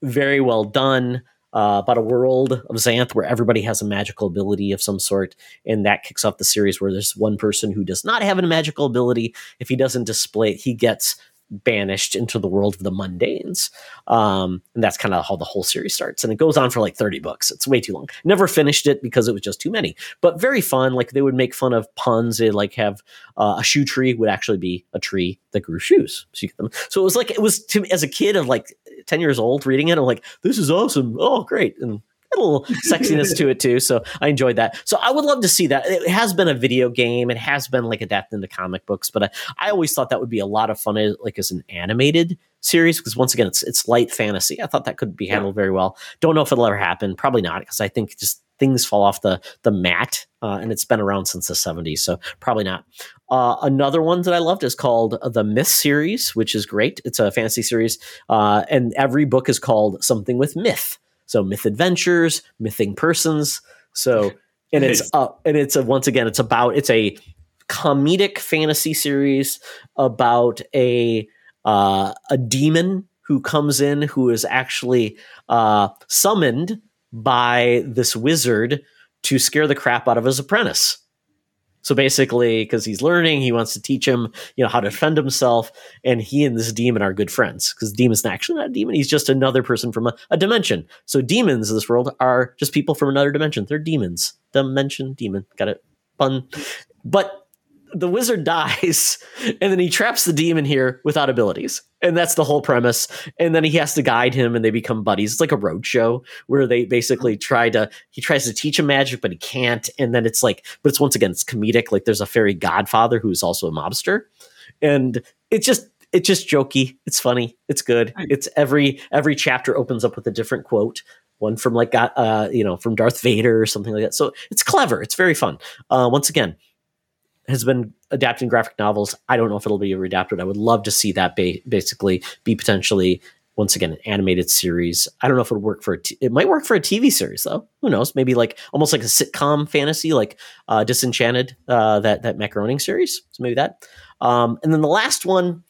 very well done, about a world of Xanth where everybody has a magical ability of some sort. And that kicks off the series where there's one person who does not have a magical ability. If he doesn't display it, he gets banished into the world of the mundanes. And that's kind of how the whole series starts. And it goes on for like 30 books. It's way too long. Never finished it because it was just too many, but very fun. Like they would make fun of puns. They like have a shoe tree would actually be a tree that grew shoes. So, it was like, it was to me as a kid of like 10 years old reading it. I'm like, this is awesome. Oh, great. And a little sexiness to it too. So I enjoyed that. So I would love to see that. It has been a video game. It has been like adapted into comic books, but I always thought that would be a lot of fun like as an animated series. Because once again, it's light fantasy. I thought that could be handled very well. Don't know if it'll ever happen. Probably not. Because I think just things fall off the mat. And it's been around since the 70s. So probably not. Another one that I loved is called the Myth series, which is great. It's a fantasy series. And every book is called something with myth. So myth adventures, mything persons. So, and it's a comedic fantasy series about a demon who comes in, who is actually summoned by this wizard to scare the crap out of his apprentice. So basically, because he's learning, he wants to teach him, how to defend himself. And he and this demon are good friends because the demon's actually not a demon. He's just another person from a dimension. So demons in this world are just people from another dimension. They're demons. Dimension, demon. Got it? Pun. But the wizard dies, and then he traps the demon here without abilities. And that's the whole premise. And then he has to guide him, and they become buddies. It's like a road show where they basically he tries to teach him magic, but he can't. And then it's like, but it's once again, it's comedic. Like, there's a fairy godfather who is also a mobster. And it's just jokey. It's funny. It's good. It's every chapter opens up with a different quote. One from like, from Darth Vader or something like that. So it's clever. It's very fun. Once again, has been adapting graphic novels. I don't know if it'll be readapted. I would love to see that basically be potentially, once again, an animated series. I don't know if it would work for it might work for a TV series though. Who knows? Maybe like almost like a sitcom fantasy, like Disenchanted, that Macaroni series. So maybe that. And then the last one,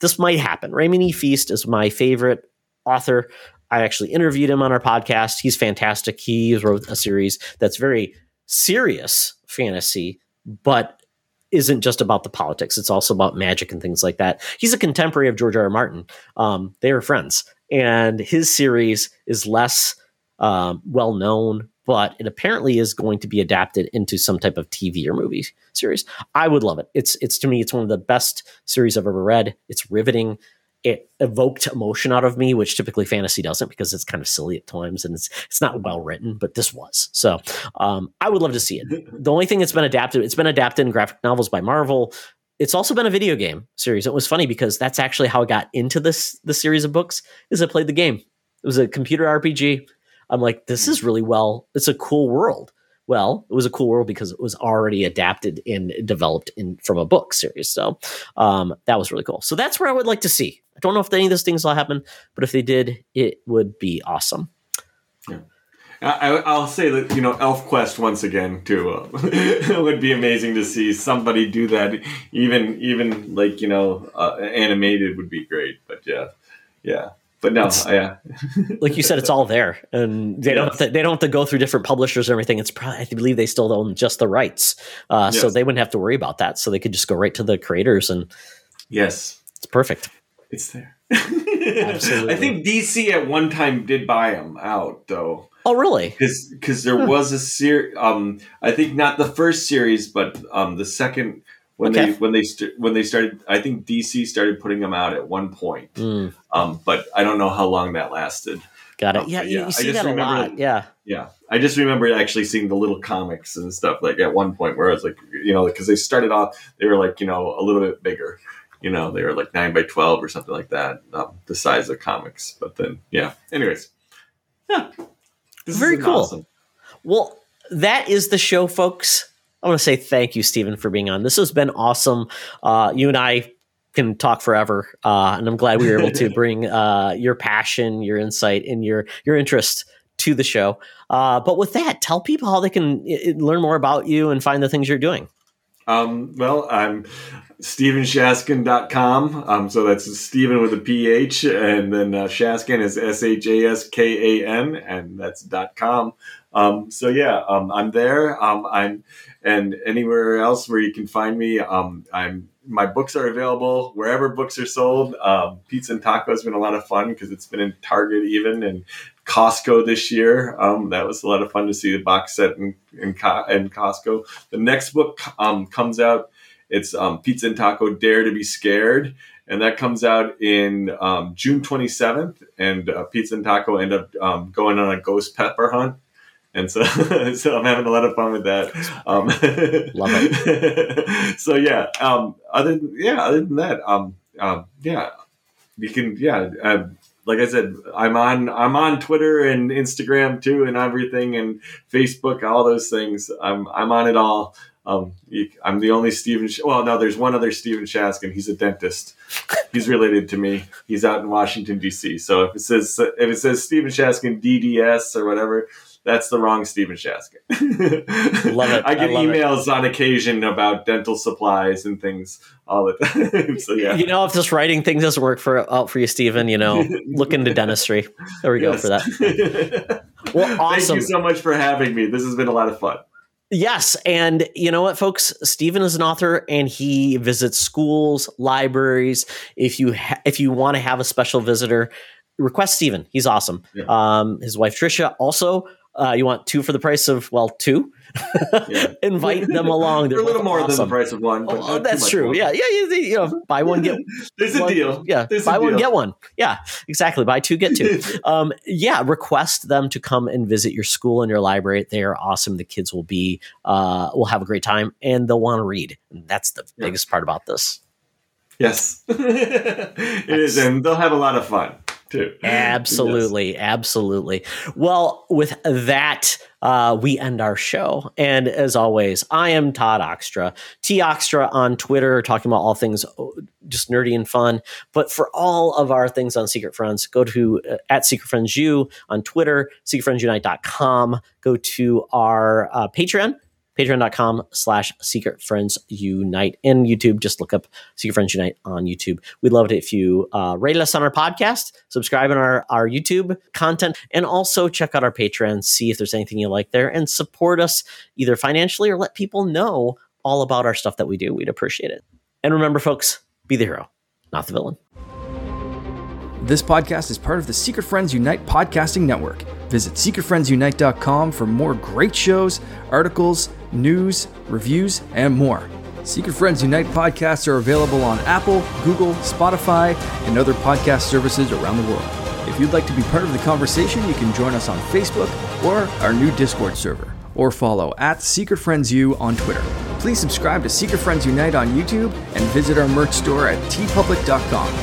this might happen. Raymond E. Feast is my favorite author. I actually interviewed him on our podcast. He's fantastic. He wrote a series that's very serious fantasy, but isn't just about the politics. It's also about magic and things like that. He's a contemporary of George R. R. Martin. They are friends, and his series is less well known, but it apparently is going to be adapted into some type of TV or movie series. I would love it. It's to me, it's one of the best series I've ever read. It's riveting. It evoked emotion out of me, which typically fantasy doesn't, because it's kind of silly at times and it's not well written, but this was. So I would love to see it. The only thing that's been adapted, it's been adapted in graphic novels by Marvel. It's also been a video game series. It was funny because that's actually how I got into the series of books, is I played the game. It was a computer RPG. I'm like, this is really well, it's a cool world. Well, it was a cool world because it was already adapted and developed from a book series. So that was really cool. So that's where I would like to see. I don't know if any of those things will happen, but if they did, it would be awesome. Yeah. I'll say that, ElfQuest once again too. It would be amazing to see somebody do that. Even like, animated would be great. But yeah. But no, yeah. Like you said, it's all there, and they don't have to go through different publishers and everything. It's probably, I believe, they still own just the rights, so they wouldn't have to worry about that. So they could just go right to the creators, and yes, it's perfect. It's there. Absolutely. I think DC at one time did buy them out, though. Oh, really? Because there was a series. I think not the first series, but the second. When they started, I think DC started putting them out at one point. But I don't know how long that lasted. Got it. You see that a lot. Yeah. I just remember actually seeing the little comics and stuff like at one point where I was like, because they started off, they were like, a little bit bigger. They were like 9x12 or something like that, the size of comics. But then, yeah. Anyways, yeah, this very cool. Awesome. Well, that is the show, folks. I want to say thank you, Stephen, for being on. This has been awesome. You and I can talk forever, and I'm glad we were able to bring your passion, your insight, and your interest to the show. But with that, tell people how they can learn more about you and find the things you're doing. Well, I'm StephenShaskan.com. So that's Stephen with a PH, and then Shaskan is SHASKAN, and that's .com. So yeah, I'm there. And anywhere else where you can find me, my books are available wherever books are sold. Pizza and Taco has been a lot of fun because it's been in Target even and Costco this year. That was a lot of fun to see the box set in Costco. The next book comes out. It's Pizza and Taco Dare to be Scared. And that comes out in June 27th. And Pizza and Taco end up going on a ghost pepper hunt. And so I'm having a lot of fun with that. Love it. So yeah. Other than that, yeah, you can. Yeah, like I said, I'm on Twitter and Instagram too, and everything, and Facebook, all those things. I'm on it all. I'm the only Stephen. Well, no, there's one other Stephen Shaskan. He's a dentist. He's related to me. He's out in Washington D.C. So if it says Stephen Shaskan DDS or whatever, that's the wrong Stephen Shaskan. Love it. I get emails on occasion about dental supplies and things all the time. So yeah, if this writing thing doesn't work out for you, Stephen, look into dentistry. There we go for that. Well, awesome. Thank you so much for having me. This has been a lot of fun. Yes. And you know what, folks? Stephen is an author, and he visits schools, libraries. If you want to have a special visitor, request Stephen. He's awesome. Yeah. His wife Trisha also You want two for the price of, well, two? Yeah. Invite them along. They're a little more awesome. Than the price of one. But oh, that's true. More. Yeah. Yeah. You know, buy one, get there's one. There's a deal. Yeah. There's buy one, deal. Get one. Yeah, exactly. Buy two, get two. Yeah. Request them to come and visit your school and your library. They are awesome. The kids will have a great time, and they'll want to read. And that's the biggest part about this. Yes, it is. And they'll have a lot of fun. Too. Absolutely. Yes. Absolutely. Well, with that, we end our show. And as always, I am Todd Oxtra, T Oxtra on Twitter, talking about all things just nerdy and fun. But for all of our things on Secret Friends, go to at Secret Friends U on Twitter, secretfriendsunite.com. Go to our Patreon. Patreon.com/Secret Friends Unite, and YouTube. Just look up Secret Friends Unite on YouTube. We'd love it if you rate us on our podcast, subscribe on our YouTube content, and also check out our Patreon, see if there's anything you like there, and support us either financially or let people know all about our stuff that we do. We'd appreciate it. And remember, folks, be the hero, not the villain. This podcast is part of the Secret Friends Unite podcasting network. Visit secretfriendsunite.com for more great shows, articles, news, reviews, and more. Secret Friends Unite podcasts are available on Apple, Google, Spotify, and other podcast services around the world. If you'd like to be part of the conversation, you can join us on Facebook or our new Discord server, or follow at Secret Friends U on Twitter. Please subscribe to Secret Friends Unite on YouTube and visit our merch store at tpublic.com.